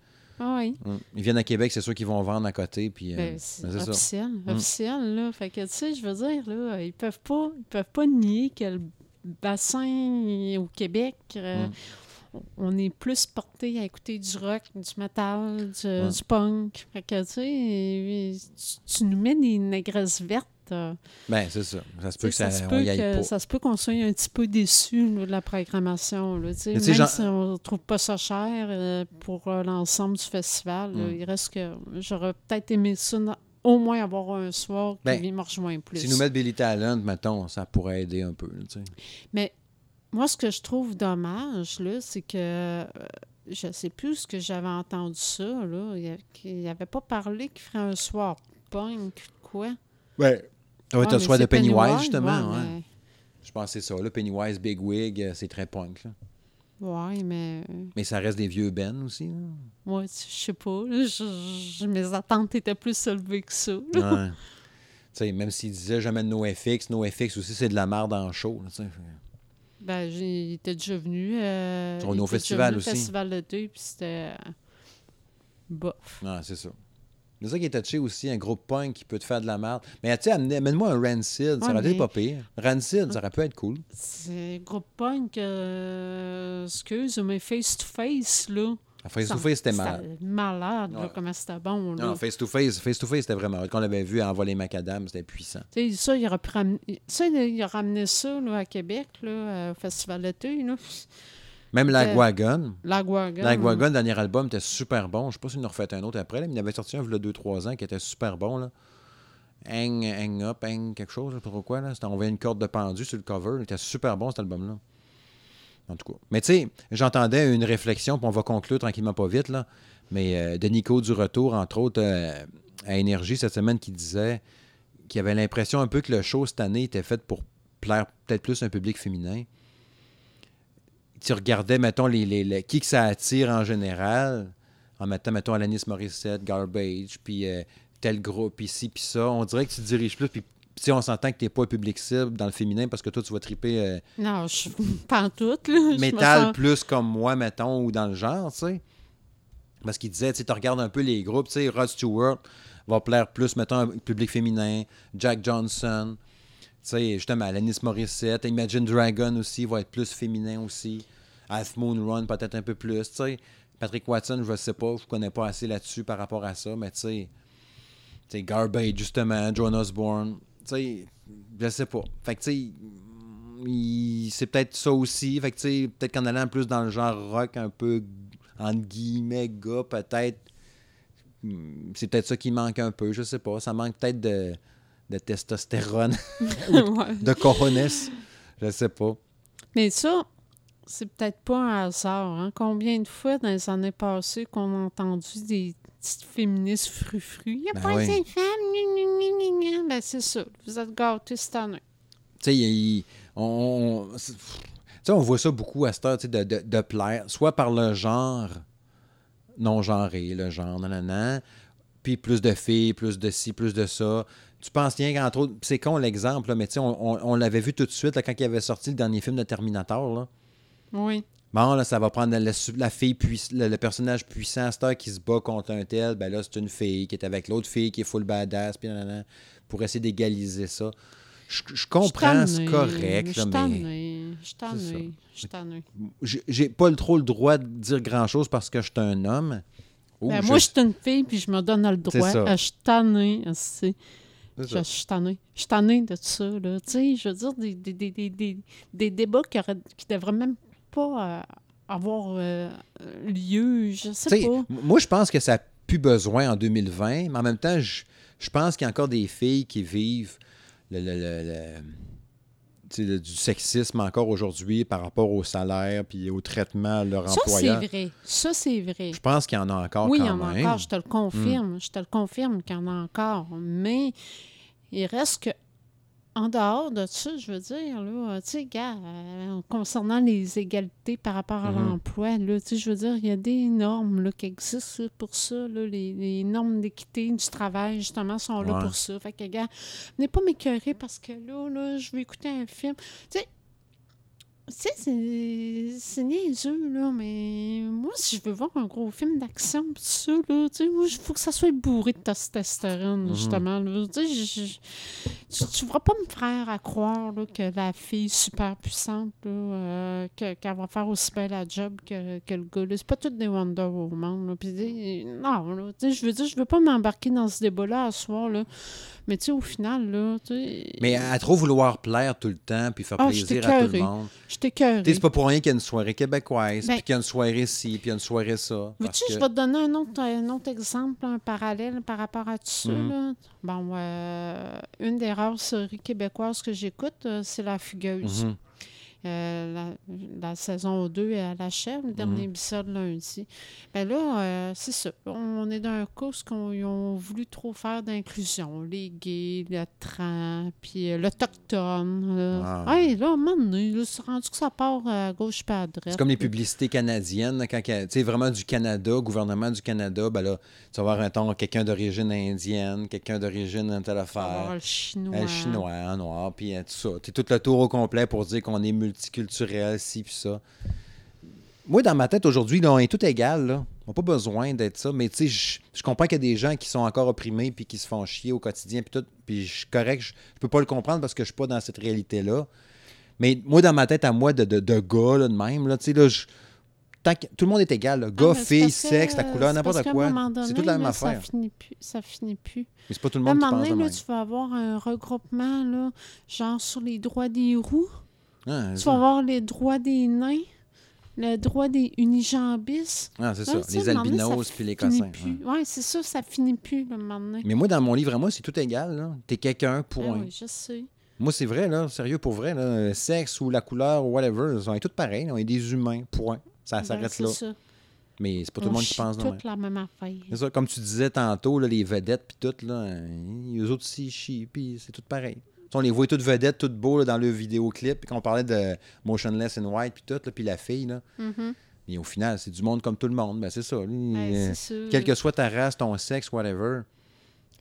Ah oui. Ils viennent à Québec, c'est sûr qu'ils vont vendre à côté. Puis, ben, c'est, ben, c'est officiel, ça. officiel, là. Fait que, tu sais, je veux dire, là, ils peuvent pas, ils peuvent pas nier que le bassin au Québec, euh, mm. on est plus porté à écouter du rock, du metal, du, mm. du punk. Fait que, tu sais, tu, tu nous mets des négresses vertes. Ben, c'est ça. Ça se peut que ça, ça, on y aille que, pas. Ça se peut qu'on soit un petit peu déçus là, de la programmation. Là, t'sais, t'sais, même genre... si on ne trouve pas ça cher euh, pour euh, l'ensemble du festival, mm. là, il reste que j'aurais peut-être aimé ça na... au moins avoir un soir qui ben, me rejoint plus. Si nous mettent Billy Talent, mettons, ça pourrait aider un peu. Là, mais moi, ce que je trouve dommage, là, c'est que euh, je ne sais plus ce que j'avais entendu ça, là. Il n'avait pas parlé qu'il ferait un soir punk, quoi. Ouais. Oui, tu as le soir de Pennywise, Pennywise justement. Ouais, ouais. Mais... je pense que c'est ça, là. Pennywise, Bigwig, c'est très punk, là. Oui, mais... mais ça reste des vieux Ben aussi, là. Oui, je sais pas. Je, je, mes attentes étaient plus élevées que ça. Ouais. Tu sais, même s'il disait jamais de NoFX, NoFX aussi, c'est de la merde en show, là, tu sais. Ben, il était déjà venu. Euh, On est au festival aussi. Au festival d'été, puis c'était... bof. Ah, c'est ça. C'est ça qui est touché aussi, un groupe punk qui peut te faire de la merde. Mais tu sais, amène-moi un Rancid, ouais, ça aurait été mais... pas pire. Rancid, ah, ça aurait pu être cool. C'est un groupe punk, euh, excuse, mais face-to-face, là. Ah, face-to-face, c'était malade. C'était malade, ouais. Là, comment c'était bon, là. Non, face-to-face, face-to-face, c'était vraiment... Quand on l'avait vu en voler macadam, c'était puissant. Tu sais, ça, il aurait pu ramener... Ça, il a ramené ça, là, à Québec, là, au Festival d'été, là. Même Lagwagon. Lagwagon. Lagwagon, le dernier album, était super bon. Je ne sais pas s'il en a refait un autre après, là, mais il avait sorti un il y a deux trois ans qui était super bon, là. Hang, hang up, hang quelque chose, je ne sais pas quoi, là. On voyait une corde de pendu sur le cover. Il était super bon, cet album-là. En tout cas. Mais tu sais, j'entendais une réflexion, puis on va conclure tranquillement pas vite, là. Mais euh, de Nico du Retour, entre autres, euh, à Énergie cette semaine, qui disait qu'il avait l'impression un peu que le show cette année était fait pour plaire peut-être plus un public féminin. Tu regardais, mettons, les, les, les, qui que ça attire en général, en mettant, mettons, Alanis Morissette, Garbage, puis euh, tel groupe ici, puis ça. On dirait que tu te diriges plus, puis on s'entend que tu n'es pas un public cible dans le féminin parce que toi, tu vas triper... Euh, non, je pas en tout, là. Métal sens... plus comme moi, mettons, ou dans le genre, tu sais. Parce qu'il disait, tu sais, tu regardes un peu les groupes, tu sais, Rod Stewart va plaire plus, mettons, au public féminin, Jack Johnson... tu sais, justement, Alanis Morissette, Imagine Dragon aussi va être plus féminin aussi. Half Moon Run peut-être un peu plus, tu sais. Patrick Watson, je sais pas, je connais pas assez là-dessus par rapport à ça, mais tu sais, tu sais, Garbage, justement, Joan Osborne, tu sais, je sais pas. Fait que tu sais, c'est peut-être ça aussi. Fait que tu sais, peut-être qu'en allant plus dans le genre rock un peu, entre guillemets, gars, peut-être, c'est peut-être ça qui manque un peu, je sais pas. Ça manque peut-être de... de testostérone, de cojones, je sais pas. Mais ça, c'est peut-être pas un hasard. Hein? Combien de fois dans les années passées qu'on a entendu des petites féministes frufru? Il n'y a ben pas oui. de femmes. Ben c'est ça. Vous êtes gâtés cette année. Tu sais, on, on, on voit ça beaucoup à cette heure, de, de, de plaire, soit par le genre non-genré, le genre nanana, puis plus de filles, plus de ci, plus de ça. Tu penses rien qu'entre autres... C'est con l'exemple, là, mais tu sais, on, on, on l'avait vu tout de suite là, quand il avait sorti le dernier film de Terminator. Là. Oui. Bon, là, ça va prendre la, la fille puiss- le, le personnage puissant à cette heure qui se bat contre un tel. Ben là, c'est une fille qui est avec l'autre fille qui est full badass, puis nanana, pour essayer d'égaliser ça. Je, je comprends, c'est correct. Je t'ennuie. Je t'ennuie. Je t'ennuie. J'ai pas trop le droit de dire grand-chose parce que je suis un homme. Oh, ben, je... Moi, je suis une fille, puis je me donne le droit. Je suis tannée. C'est... Je, je suis tannée. Je suis tannée de tout ça, là. Tu sais, je veux dire, des, des, des, des, des, des débats qui ne devraient même pas euh, avoir euh, lieu, je sais t'sais, pas. Moi, je pense que ça n'a plus besoin en deux mille vingt, mais en même temps, je, je pense qu'il y a encore des filles qui vivent le, le, le, le, le, du sexisme encore aujourd'hui par rapport au salaire puis au traitement de leur ça, employeur. Ça, c'est vrai. Ça, c'est vrai. Je pense qu'il y en a encore oui, quand même. Oui, il y en a encore, je te le confirme. Mm. Je te le confirme qu'il y en a encore, mais... il reste que, en dehors de ça, je veux dire, là, tu sais, gars, euh, concernant les égalités par rapport à mm-hmm. l'emploi, là, tu sais, je veux dire, il y a des normes, là, qui existent là, pour ça, là, les, les normes d'équité du travail, justement, sont là ouais. pour ça. Fait que, gars, venez pas m'écœurer parce que là, là, je vais écouter un film. Tu sais, tu sais, c'est, c'est niaiseux, là, mais moi, si je veux voir un gros film d'action, pis tout ça, là, tu sais, moi, il faut que ça soit bourré de testostérone, justement, là. Tu sais, je, tu ne vas pas me faire à croire, là, que la fille super puissante, là, euh, que, qu'elle va faire aussi bien la job que, que le gars, là. C'est pas toutes des Wonder Woman, là. Pis, non, là, tu sais, je veux dire, je veux pas m'embarquer dans ce débat-là à ce soir, là. Mais tu sais, au final, là, tu sais... Mais à trop vouloir plaire tout le temps, puis faire ah, plaisir à tout le monde... Je t'écœurais. C'est pas pour rien qu'il y a une soirée québécoise, ben, puis qu'il y a une soirée ci, puis il y a une soirée ça. Veux-tu, que... je vais te donner un autre, un autre exemple, un parallèle par rapport à tout ça. Mm-hmm. Là. Bon, euh, une des rares séries québécoises que j'écoute, euh, c'est La Fugueuse. Mm-hmm. Euh, la, la saison deux, elle achève, le dernier mmh. épisode lundi. Bien là, euh, c'est ça. On, on est dans un coup où ils ont voulu trop faire d'inclusion. Les gays, le trans, puis euh, l'autochtone. Euh. Wow. Hey, là, à un moment donné, ils se sont rendus que ça part à gauche pas à droite. C'est comme les publicités canadiennes. Quand, tu sais, vraiment du Canada, gouvernement du Canada, ben là, tu vas avoir un ton, quelqu'un d'origine indienne, quelqu'un d'origine un telle affaire. Le chinois. Le chinois, en noir, puis tout ça. Tu es tout le tour au complet pour dire qu'on est multiculturel, ci, puis ça. Moi, dans ma tête, aujourd'hui, là, on est tout égal, là. On n'a pas besoin d'être ça, mais tu sais, je comprends qu'il y a des gens qui sont encore opprimés puis qui se font chier au quotidien, puis tout, puis je suis correct, je peux pas le comprendre parce que je suis pas dans cette réalité-là. Mais moi, dans ma tête, à moi, de, de, de gars, là, de même, là, tu sais, là, je... Tant que, tout le monde est égal, là. Gars, ah, filles, sexe, la couleur, n'importe quoi. Donné, c'est toute la même là, affaire. Ça finit plus. Ça finit plus. Mais c'est pas tout le monde qui pense donné, de là, même. Tu vas avoir un regroupement, là, genre sur les droits des roues. Ah, tu ça. Vas avoir les droits des nains, le droit des unijambistes. Ah, c'est là, ça. Les albinos puis les cossins. Oui, ouais, c'est ça, ça finit plus, le moment donné. Mais moi, dans mon livre à moi, c'est tout égal, là. T'es quelqu'un, point. Ah, oui, je sais. Moi, c'est vrai, là, sérieux, pour vrai, là, sexe ou la couleur ou whatever, on est tous pareils, là, on est des humains, point. Ça s'arrête ben, là. Ça. Mais c'est pas tout le monde qui pense non. C'est la même affaire. C'est ça, comme tu disais tantôt, là, les vedettes puis tout, là, eux autres aussi chient, puis c'est tout pareil. On les voit toutes vedettes, toutes beaux là, dans le vidéoclip, puis qu'on parlait de Motionless in White, puis tout, puis la fille, là. Mm-hmm. Et au final, c'est du monde comme tout le monde, ben c'est ça. Lui, ben, c'est euh, quelle que soit ta race, ton sexe, whatever,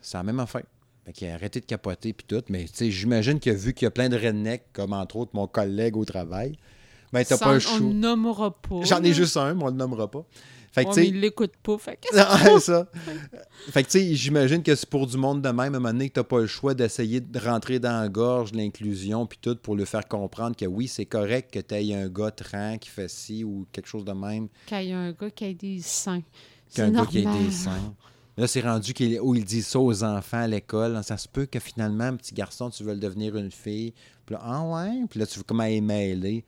c'est la même affaire. Fait qu'il a arrêté de capoter, puis tout, mais tu sais, j'imagine que vu qu'il y a plein de rednecks, comme entre autres mon collègue au travail, ben, t'as ça, pas un chou. On le nommera pas. J'en ai juste un, mais on le nommera pas. Fait que, ouais, mais il l'écoute pas, fait que... c'est ça. Fait que, tu sais, j'imagine que c'est pour du monde de même, à un moment donné, que t'as pas le choix d'essayer de rentrer dans la gorge, l'inclusion, puis tout, pour lui faire comprendre que oui, c'est correct que t'aies un gars trans qui fait ci ou quelque chose de même. Qu'il y a un gars qui a des seins. Qu'il y a un normal. Gars qui a des seins. Là, c'est rendu qu'il, où il dit ça aux enfants à l'école. Là, ça se peut que finalement, un petit garçon, tu veux le devenir une fille. Puis là, ah ouais? Puis là, tu veux comment émêler.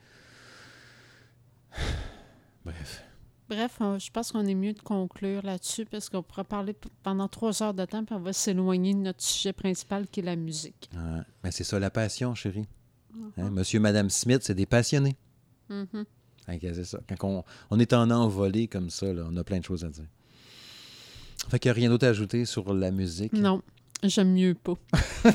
Bref. Bref, je pense qu'on est mieux de conclure là-dessus parce qu'on pourra parler pendant trois heures de temps puis on va s'éloigner de notre sujet principal qui est la musique. Ah, ben c'est ça la passion, chérie. Mm-hmm. Hein, Monsieur et Madame Smith, c'est des passionnés. Mm-hmm. Hein, c'est ça. Quand on, on est en envolée comme ça, là, on a plein de choses à dire. Fait qu'il n'y a rien d'autre à ajouter sur la musique. Non, j'aime mieux pas. Fait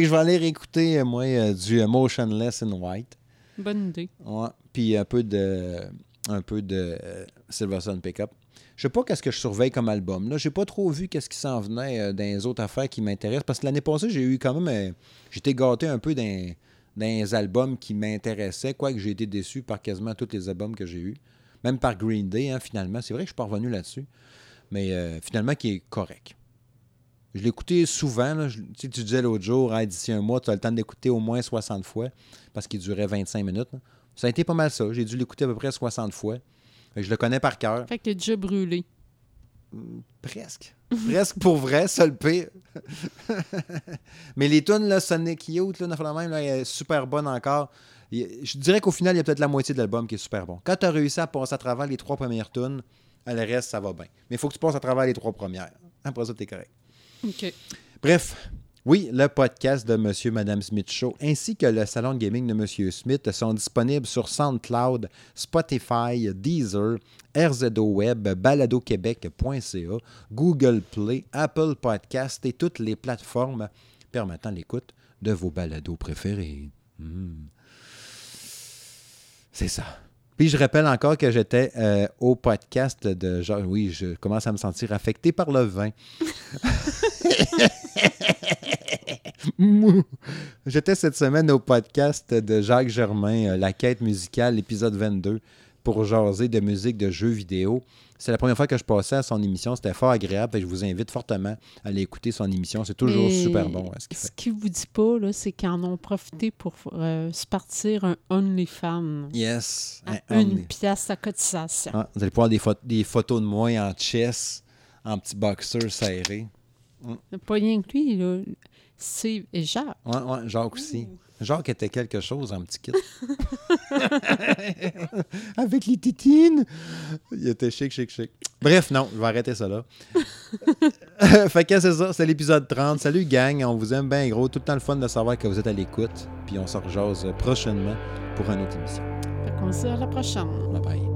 que je vais aller réécouter, moi, du Motionless in White. Bonne idée. Ouais. Puis un peu de, un peu de euh, Silversun Pickup. Je sais pas qu'est-ce que je surveille comme album. Là, j'ai pas trop vu qu'est-ce qui s'en venait euh, dans les autres affaires qui m'intéressent. Parce que l'année passée, j'ai eu quand même... Euh, j'étais gâté un peu dans, dans les albums qui m'intéressaient, quoique j'ai été déçu par quasiment tous les albums que j'ai eus. Même par Green Day, hein, finalement. C'est vrai que je suis pas revenu là-dessus. Mais euh, finalement, qui est correct. Je l'écoutais souvent. Là, je, tu disais l'autre jour, hey, d'ici un mois, tu as le temps d'écouter au moins soixante fois parce qu'il durait vingt-cinq minutes. Là. Ça a été pas mal ça. J'ai dû l'écouter à peu près soixante fois. Je le connais par cœur. Fait que t'es déjà brûlé. Presque. Presque pour vrai, ça le pire. Mais les tunes, là, Sonic Youth, là, la même, là, elle est super bonne encore. Je dirais qu'au final, il y a peut-être la moitié de l'album qui est super bon. Quand tu as réussi à passer à travers les trois premières tunes, le reste, ça va bien. Mais il faut que tu passes à travers les trois premières. Après ça, t'es correct. Okay. Bref, oui, le podcast de Monsieur et Madame Smith Show ainsi que le salon de gaming de Monsieur Smith sont disponibles sur SoundCloud, Spotify, Deezer, R Z O Web, balado québec point c a, Google Play, Apple Podcast et toutes les plateformes permettant l'écoute de vos balados préférés. Hmm. C'est ça. Puis je rappelle encore que j'étais euh, au podcast de genre, oui, je commence à me sentir affecté par le vin. J'étais cette semaine au podcast de Jacques Germain, La Quête musicale, épisode vingt-deux, pour jaser de musique de jeux vidéo. C'est la première fois que je passais à son émission. C'était fort agréable. Je vous invite fortement à aller écouter son émission. C'est toujours et super bon. Hein, ce qu'il ce fait. Qu'il ne vous dit pas, là, c'est qu'ils en ont profité pour euh, se partir un OnlyFans. Yes. Un une only. Pièce à cotisation. Ah, vous allez pouvoir des, pho- des photos de moi en chess, en petit boxeur serré. Mm. Pas rien que lui, là. Steve et Jacques. Oui, ouais, Jacques aussi. Genre qu'elle était quelque chose en petit kit. Avec les titines. Il était chic, chic, chic. Bref, non, je vais arrêter ça là. Fait que c'est ça, c'est l'épisode trente. Salut gang, on vous aime bien gros. Tout le temps le fun de savoir que vous êtes à l'écoute. Puis on se rejase prochainement pour une autre émission. Fait qu'on se dit à la prochaine. Bye bye.